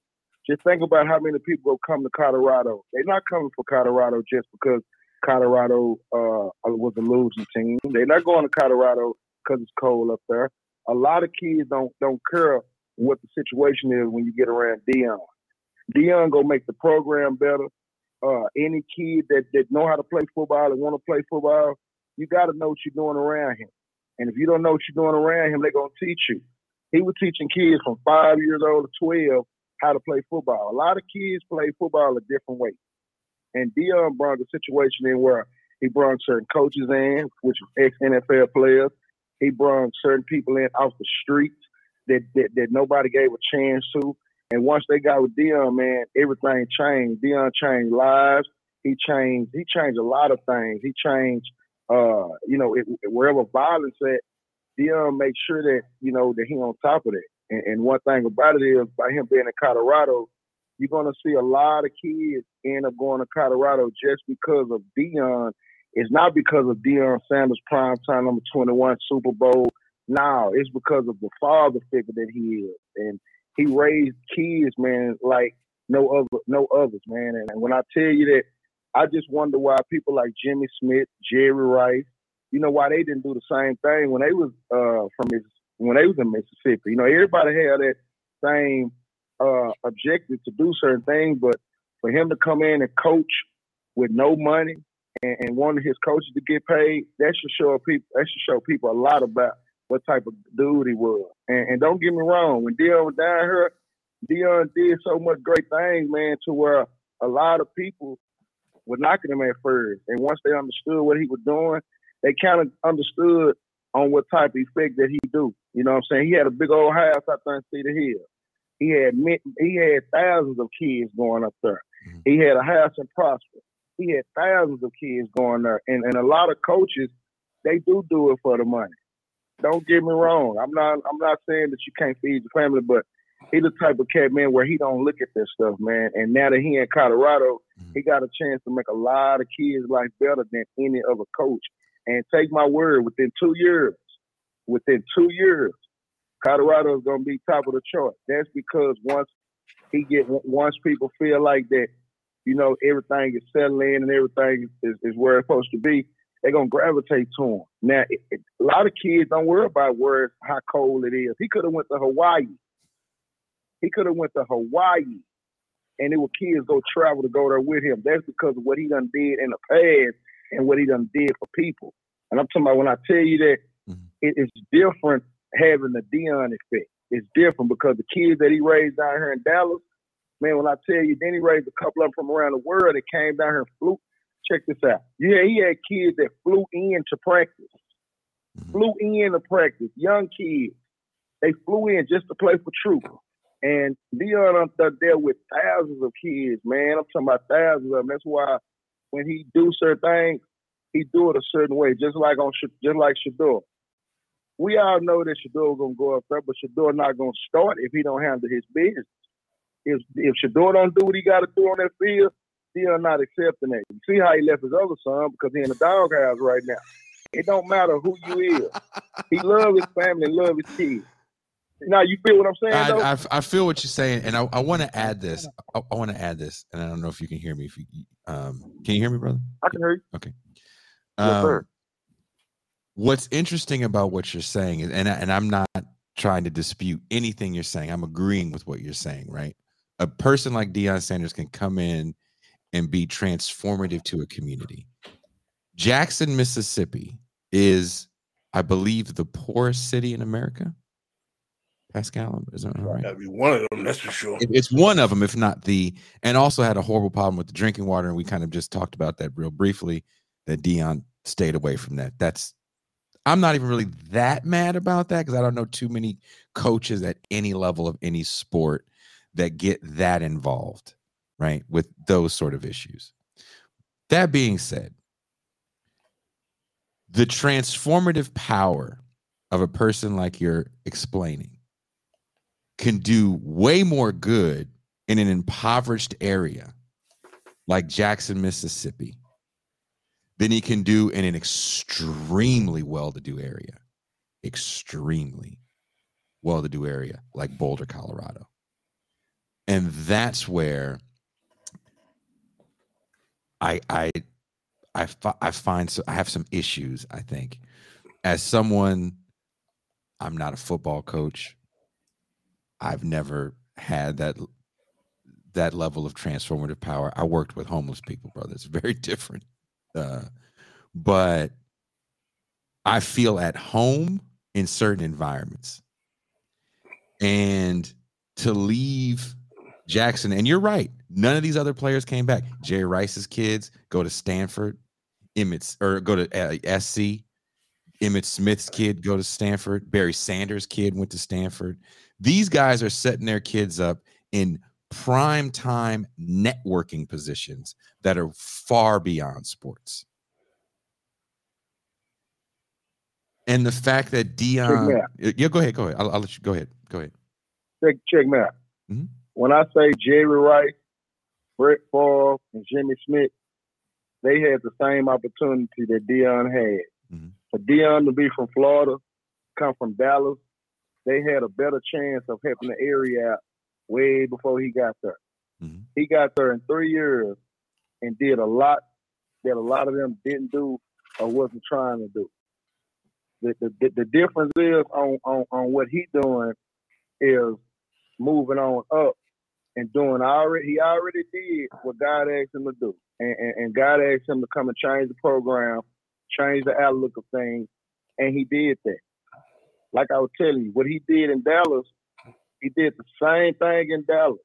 just think about how many people go come to Colorado. They're not coming for Colorado just because Colorado uh, was a losing team. They're not going to Colorado because it's cold up there. A lot of kids don't don't care what the situation is when you get around Deion. Deion gonna make the program better. Uh, any kid that, that know how to play football and want to play football, you got to know what you're doing around him. And if you don't know what you're doing around him, they're going to teach you. He was teaching kids from five years old to twelve how to play football. A lot of kids play football a different way. And Deion brought a situation in where he brought certain coaches in, which were ex-N F L players. He brought certain people in off the streets that, that, that nobody gave a chance to. And once they got with Deion, man, everything changed. Deion changed lives. He changed. He changed a lot of things. He changed. Uh, you know, it, wherever violence at, Deion makes sure that you know that he on top of that. And, and one thing about it is, by him being in Colorado, you're gonna see a lot of kids end up going to Colorado just because of Deion. It's not because of Deion Sanders' primetime number twenty-one Super Bowl. No, it's because of the father figure that he is. And he raised kids, man, like no other, no others, man. And when I tell you that, I just wonder why people like Jimmy Smith, Jerry Rice, you know, why they didn't do the same thing when they was uh, from his, when they was in Mississippi. You know, everybody had that same uh, objective to do certain things, but for him to come in and coach with no money and, and wanting his coaches to get paid, that should show people. That should show people a lot about what type of dude he was. And, and don't get me wrong, when Deion was down here, Deion did so much great things, man, to where a lot of people were knocking him at first. And once they understood what he was doing, they kind of understood on what type of effect that he do. You know what I'm saying? He had a big old house out there in Cedar Hill. He had he had thousands of kids going up there. Mm-hmm. He had a house in Prosper. He had thousands of kids going there. And, and a lot of coaches, they do do it for the money. Don't get me wrong. I'm not I'm not saying that you can't feed your family, but he's the type of cat, man, where he don't look at this stuff, man. And now that he in Colorado, mm-hmm. he got a chance to make a lot of kids' life better than any other coach. And take my word, within two years, within two years, Colorado is going to be top of the chart. That's because once he get, once people feel like that, you know, everything is settling and everything is, is where it's supposed to be, they're going to gravitate to him. Now, it, it, a lot of kids don't worry about where how cold it is. He could have went to Hawaii. He could have went to Hawaii, and it was kids go travel to go there with him. That's because of what he done did in the past and what he done did for people. And I'm talking about when I tell you that mm-hmm. it is different having the Deion effect. It's different because the kids that he raised down here in Dallas, man, when I tell you, then he raised a couple of them from around the world that came down here and flew. Check this out. Yeah, he had kids that flew in to practice. Mm-hmm. Flew in to practice. Young kids. They flew in just to play for Truth. And Deion up there with thousands of kids, man. I'm talking about thousands of them. That's why when he do certain things, he do it a certain way, just like on just like Shador. We all know that Shador's going to go up there, but Shador not going to start if he don't handle his business. If, if Shador don't do what he got to do on that field, Deion not accepting that. You see how he left his other son because he in the doghouse right now. It don't matter who you is. He love his family, love his kids. Now you feel what I'm saying? I, I, I feel what you're saying, and I, I want to add this. I, I want to add this, and I don't know if you can hear me. If you, um, can you hear me, brother? I can hear you. Okay. Um, yes, sir. What's interesting about what you're saying is, and I, and I'm not trying to dispute anything you're saying. I'm agreeing with what you're saying. Right? A person like Deion Sanders can come in and be transformative to a community. Jackson, Mississippi, is, I believe, the poorest city in America. Pascal, is that right? That'd be one of them, that's for sure. It, it's one of them, if not the. And also had a horrible problem with the drinking water, and we kind of just talked about that real briefly. That Deion stayed away from that. That's. I'm not even really that mad about that because I don't know too many coaches at any level of any sport that get that involved, right, with those sort of issues. That being said, the transformative power of a person like you're explaining can do way more good in an impoverished area like Jackson, Mississippi, than he can do in an extremely well-to-do area, extremely well-to-do area like Boulder, Colorado. And that's where I I I, I find so I have some issues, I think. As someone, I'm not a football coach. I've never had that that level of transformative power. I worked with homeless people, brother. It's very different. Uh, but I feel at home in certain environments, and to leave Jackson. And you're right. None of these other players came back. Jerry Rice's kids go to Stanford, Emmett's or go to uh, S C. Emmitt Smith's kid go to Stanford. Barry Sanders' kid went to Stanford. These guys are setting their kids up in prime time networking positions that are far beyond sports. And the fact that Deion, yeah, go ahead, go ahead. I'll, I'll let you go ahead, go ahead. Check, check me out. Mm-hmm. When I say Jerry Rice, Brett Favre, and Jimmy Smith, they had the same opportunity that Deion had. Mm-hmm. For Deion to be from Florida, come from Dallas, they had a better chance of helping the area out way before he got there. Mm-hmm. He got there in three years and did a lot that a lot of them didn't do or wasn't trying to do. The the, the difference is on, on, on what he's doing is moving on up and doing already. He already did what God asked him to do. And, and, and God asked him to come and change the program, change the outlook of things, and he did that. Like I was telling you, what he did in Dallas, he did the same thing in Dallas.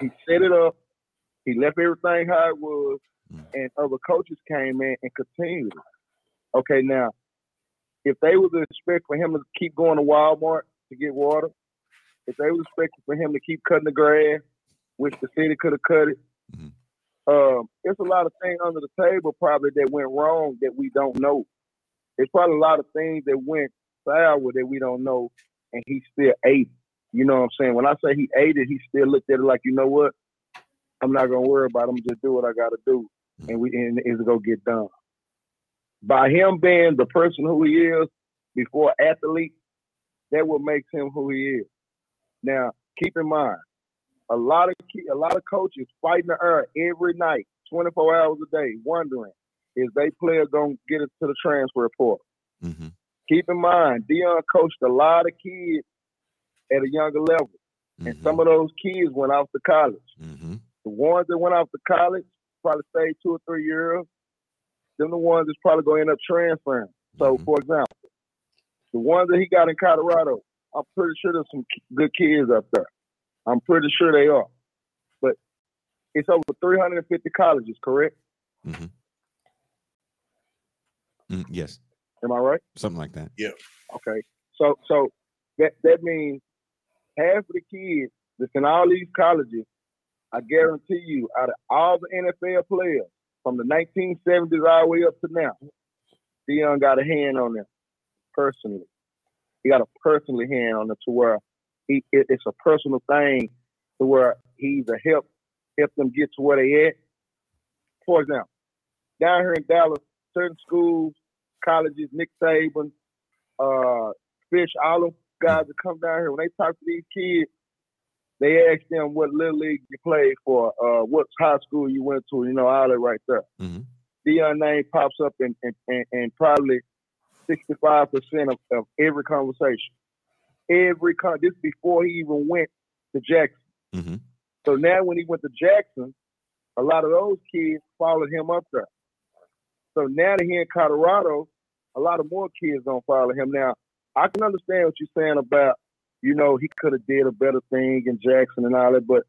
He set it up. He left everything how it was, and other coaches came in and continued it. Okay, now, if they was to expect for him to keep going to Walmart to get water, if they was expecting for him to keep cutting the grass, which the city could have cut it, mm-hmm. um, it's a lot of things under the table probably that went wrong that we don't know. There's probably a lot of things that went sour that we don't know, and he still ate it. You know what I'm saying? When I say he ate it, he still looked at it like, you know what? I'm not going to worry about it. I'm just do what I got to do, and we and it's going to get done. By him being the person who he is before athlete, that what makes him who he is. Now, keep in mind, a lot of key, a lot of coaches fighting the earth every night, twenty-four hours a day, wondering if they player going to get it to the transfer portal. Mm-hmm. Keep in mind, Deion coached a lot of kids at a younger level, mm-hmm. and some of those kids went off to college. Mm-hmm. The ones that went off to college probably stayed two or three years. Then the ones that's probably going to end up transferring. So, mm-hmm. for example, the ones that he got in Colorado, I'm pretty sure there's some good kids up there. I'm pretty sure they are. But it's over three hundred fifty colleges, correct? Mm-hmm. Mm, yes. Am I right? Something like that. Yeah. Okay. So so that, that means half of the kids that's in all these colleges, I guarantee you, out of all the N F L players from the nineteen seventies all the way up to now, Deion got a hand on them personally. He got a personal hand on it to where he, it, it's a personal thing to where he's a help, help them get to where they at. For example, down here in Dallas, certain schools, colleges, Nick Saban, uh, Fish, all those guys that come down here, when they talk to these kids, they ask them what little league you played for, uh, what high school you went to, you know, all that right there. Mm-hmm. Deion's name pops up and in, in, in, in probably sixty-five percent of, of every conversation. Every con- This before he even went to Jackson. Mm-hmm. So now when he went to Jackson, a lot of those kids followed him up there. So now that he's in Colorado, a lot of more kids don't follow him. Now, I can understand what you're saying about you know, he could have did a better thing in Jackson and all that. But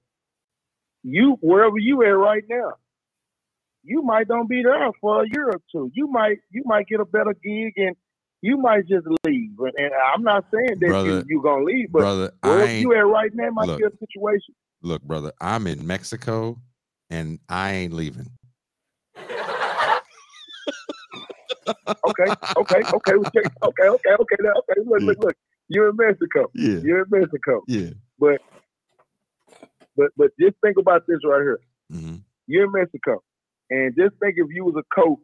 you, wherever you at right now, you might don't be there for a year or two. You might you might get a better gig and you might just leave. And, and I'm not saying that brother, you, you're going to leave, but brother, wherever you at right now might look, be a situation. Look, brother, I'm in Mexico and I ain't leaving. okay, okay, okay, okay, okay, okay, okay. okay. Look, yeah. look, look. You're in Mexico. Yeah. You're in Mexico. Yeah. But but but just think about this right here. Mm-hmm. You're in Mexico. And just think if you was a coach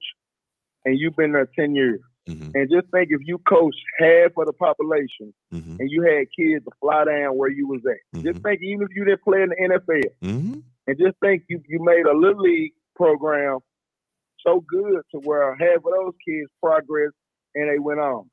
and you've been there ten years. Mm-hmm. And just think if you coached half of the population mm-hmm. and you had kids to fly down where you was at. Mm-hmm. Just think even if you didn't play in the N F L. Mm-hmm. And just think you, you made a Little League program so good to where half of those kids progressed and they went on.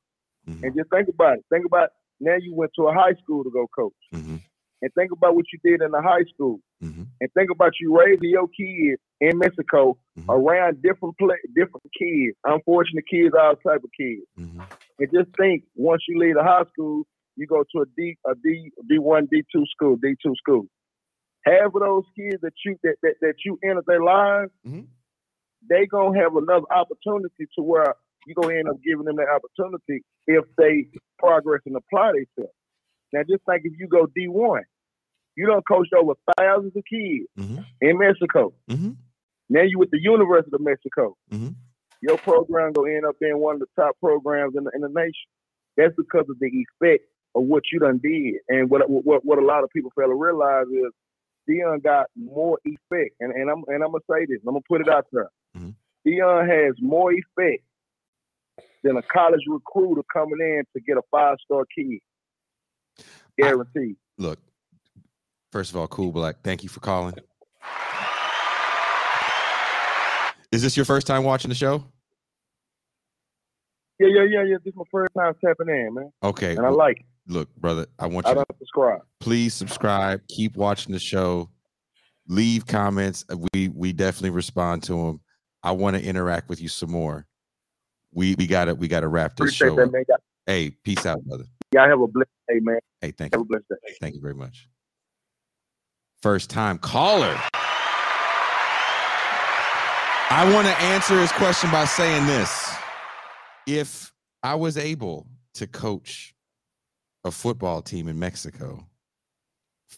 Mm-hmm. And just think about it. Think about now you went to a high school to go coach. Mm-hmm. And think about what you did in the high school. Mm-hmm. And think about you raising your kids in Mexico mm-hmm. around different play, different kids, unfortunate kids, all type of kids. Mm-hmm. And just think, once you leave the high school, you go to a D, a D, D one, D two school, D two school. Half of those kids that you that that, that you enter their lives, mm-hmm. they gonna have another opportunity to where you gonna end up giving them that opportunity if they progress and apply themselves. Now, just think if you go D one, you done coached over thousands of kids mm-hmm. in Mexico. Mm-hmm. Now you with the University of Mexico. Mm-hmm. Your program gonna end up being one of the top programs in the, in the nation. That's because of the effect of what you done did. And what what what a lot of people fail to realize is Deion got more effect. And and I'm and I'm gonna say this. I'm gonna put it out there. Mm-hmm. Deion has more effect than a college recruiter coming in to get a five star kid. Guaranteed. I, look, first of all, Cool Black, thank you for calling. Is this your first time watching the show? Yeah, yeah, yeah, yeah. This is my first time tapping in, man. Okay. And I like it. Look, brother, I want you I don't to subscribe. Please subscribe. Keep watching the show. Leave comments. We we definitely respond to them. I want to interact with you some more. We we gotta we gotta wrap this Appreciate show. That, man. Hey, peace out, brother. Y'all have a blessed day, man. Hey, thank have you. Have a blessed day. Thank you very much. First time caller. I want to answer his question by saying this. If I was able to coach a football team in Mexico,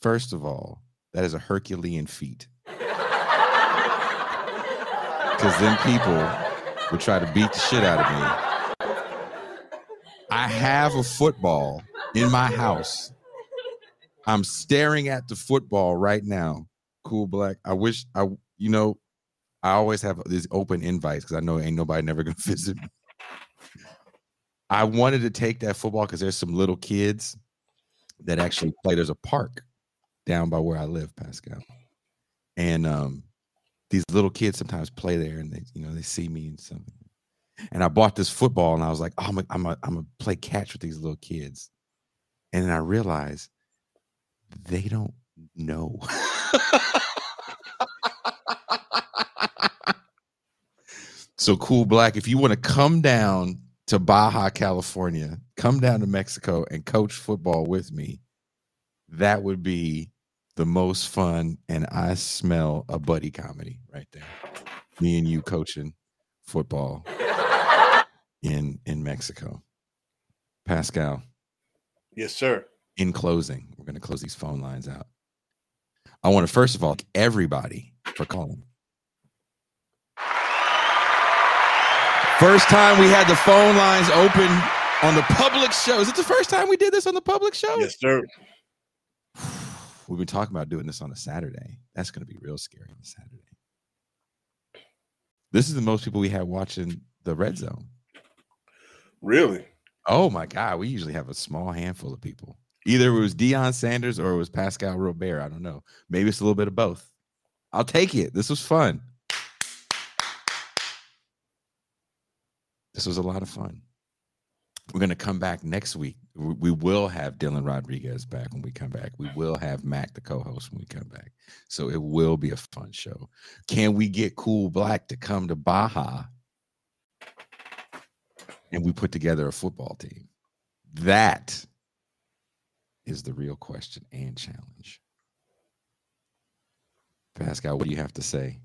first of all, that is a Herculean feat. Because then people would try to beat the shit out of me. I have a football in my house. I'm staring at the football right now. Cool Black. I wish I, you know, I always have these open invites because I know ain't nobody never going to visit me. I wanted to take that football because there's some little kids that actually play. There's a park down by where I live, Pascal. And um, these little kids sometimes play there and they, you know, they see me and something. And I bought this football and I was like, oh, I'm going I'm to play catch with these little kids. And then I realized they don't know. So Cool Black, if you want to come down to Baja, California, come down to Mexico and coach football with me, that would be the most fun. And I smell a buddy comedy right there. Me and you coaching football. in in Mexico. Pascal. Yes, sir. In closing, we're going to close these phone lines out. I want to first of all thank everybody for calling. First time we had the phone lines open on the public show. Is it the first time we did this on the public show? Yes, sir. We've been talking about doing this on a Saturday. That's going to be real scary on a Saturday. This is the most people we had watching the Red Zone. Really? Oh my God! We usually have a small handful of people. Either it was Deion Sanders or it was Pascal Robert. I don't know. Maybe it's a little bit of both. I'll take it. This was fun. This was a lot of fun. We're gonna come back next week. We will have Dylan Rodriguez back when we come back. We will have Mac, the co-host, when we come back. So it will be a fun show. Can we get Cool Black to come to Baja? And we put together a football team. That is the real question and challenge. Pascal, what do you have to say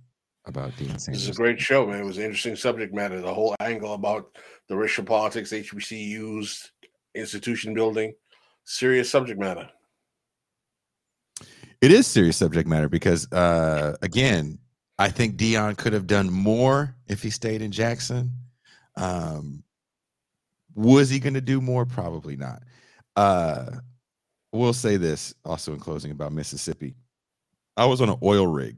about Deion Sanders? This is a great show, man. It was an interesting subject matter. The whole angle about the racial politics, H B C Us, institution building, serious subject matter. It is serious subject matter because, uh, again, I think Deion could have done more if he stayed in Jackson. Um, was he going to do more? Probably not. Uh, we'll say this also in closing about Mississippi. I was on an oil rig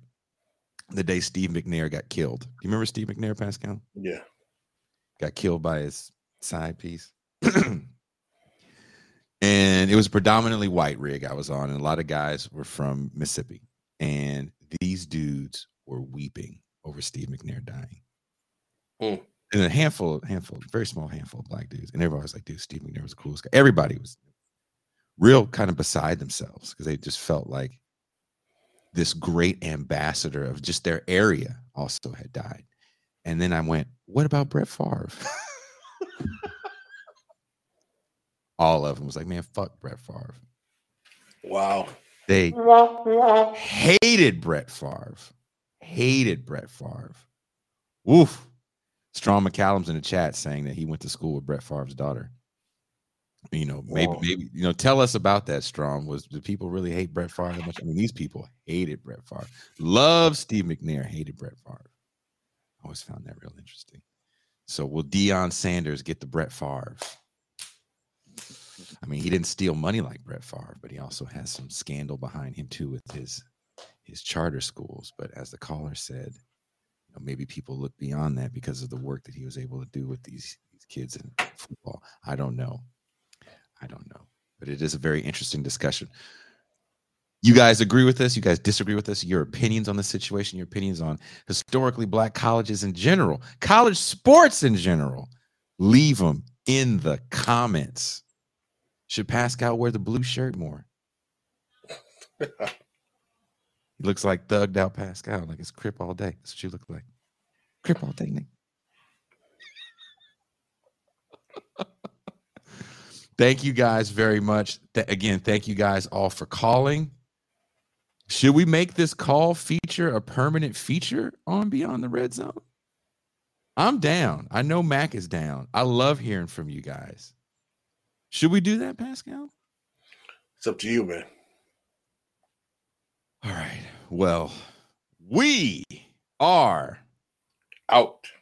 the day Steve McNair got killed. Do you remember Steve McNair, Pascal? Yeah. Got killed by his side piece. And it was a predominantly white rig I was on, and a lot of guys were from Mississippi. And these dudes were weeping over Steve McNair dying. Mm. And a handful, handful, very small handful of black dudes. And everybody was like, dude, Steve McNair was the coolest guy. Everybody was real kind of beside themselves because they just felt like this great ambassador of just their area also had died. And then I went, what about Brett Favre? All of them was like, man, fuck Brett Favre. Wow. They hated Brett Favre. Hated Brett Favre. Woof. Strong McCallum's in the chat saying that he went to school with Brett Favre's daughter. You know, maybe, Whoa. maybe, you know, tell us about that, Strong. Was do people really hate Brett Favre that much? I mean, these people hated Brett Favre. Love Steve McNair, hated Brett Favre. I always found that real interesting. So will Deion Sanders get the Brett Favre? I mean, he didn't steal money like Brett Favre, but he also has some scandal behind him too with his his charter schools. But as the caller said, you know, maybe people look beyond that because of the work that he was able to do with these, these kids in football. I don't know. I don't know. But it is a very interesting discussion. You guys agree with us? You guys disagree with us? Your opinions on the situation, your opinions on historically black colleges in general, college sports in general, leave them in the comments. Should Pascal wear the blue shirt more? He looks like thugged out Pascal, like it's Crip all day. That's what you look like. Crip all day, Nick. Thank you guys very much. Th- again, thank you guys all for calling. Should we make this call feature a permanent feature on Beyond the Red Zone? I'm down. I know Mac is down. I love hearing from you guys. Should we do that, Pascal? It's up to you, man. All right. Well, we are out.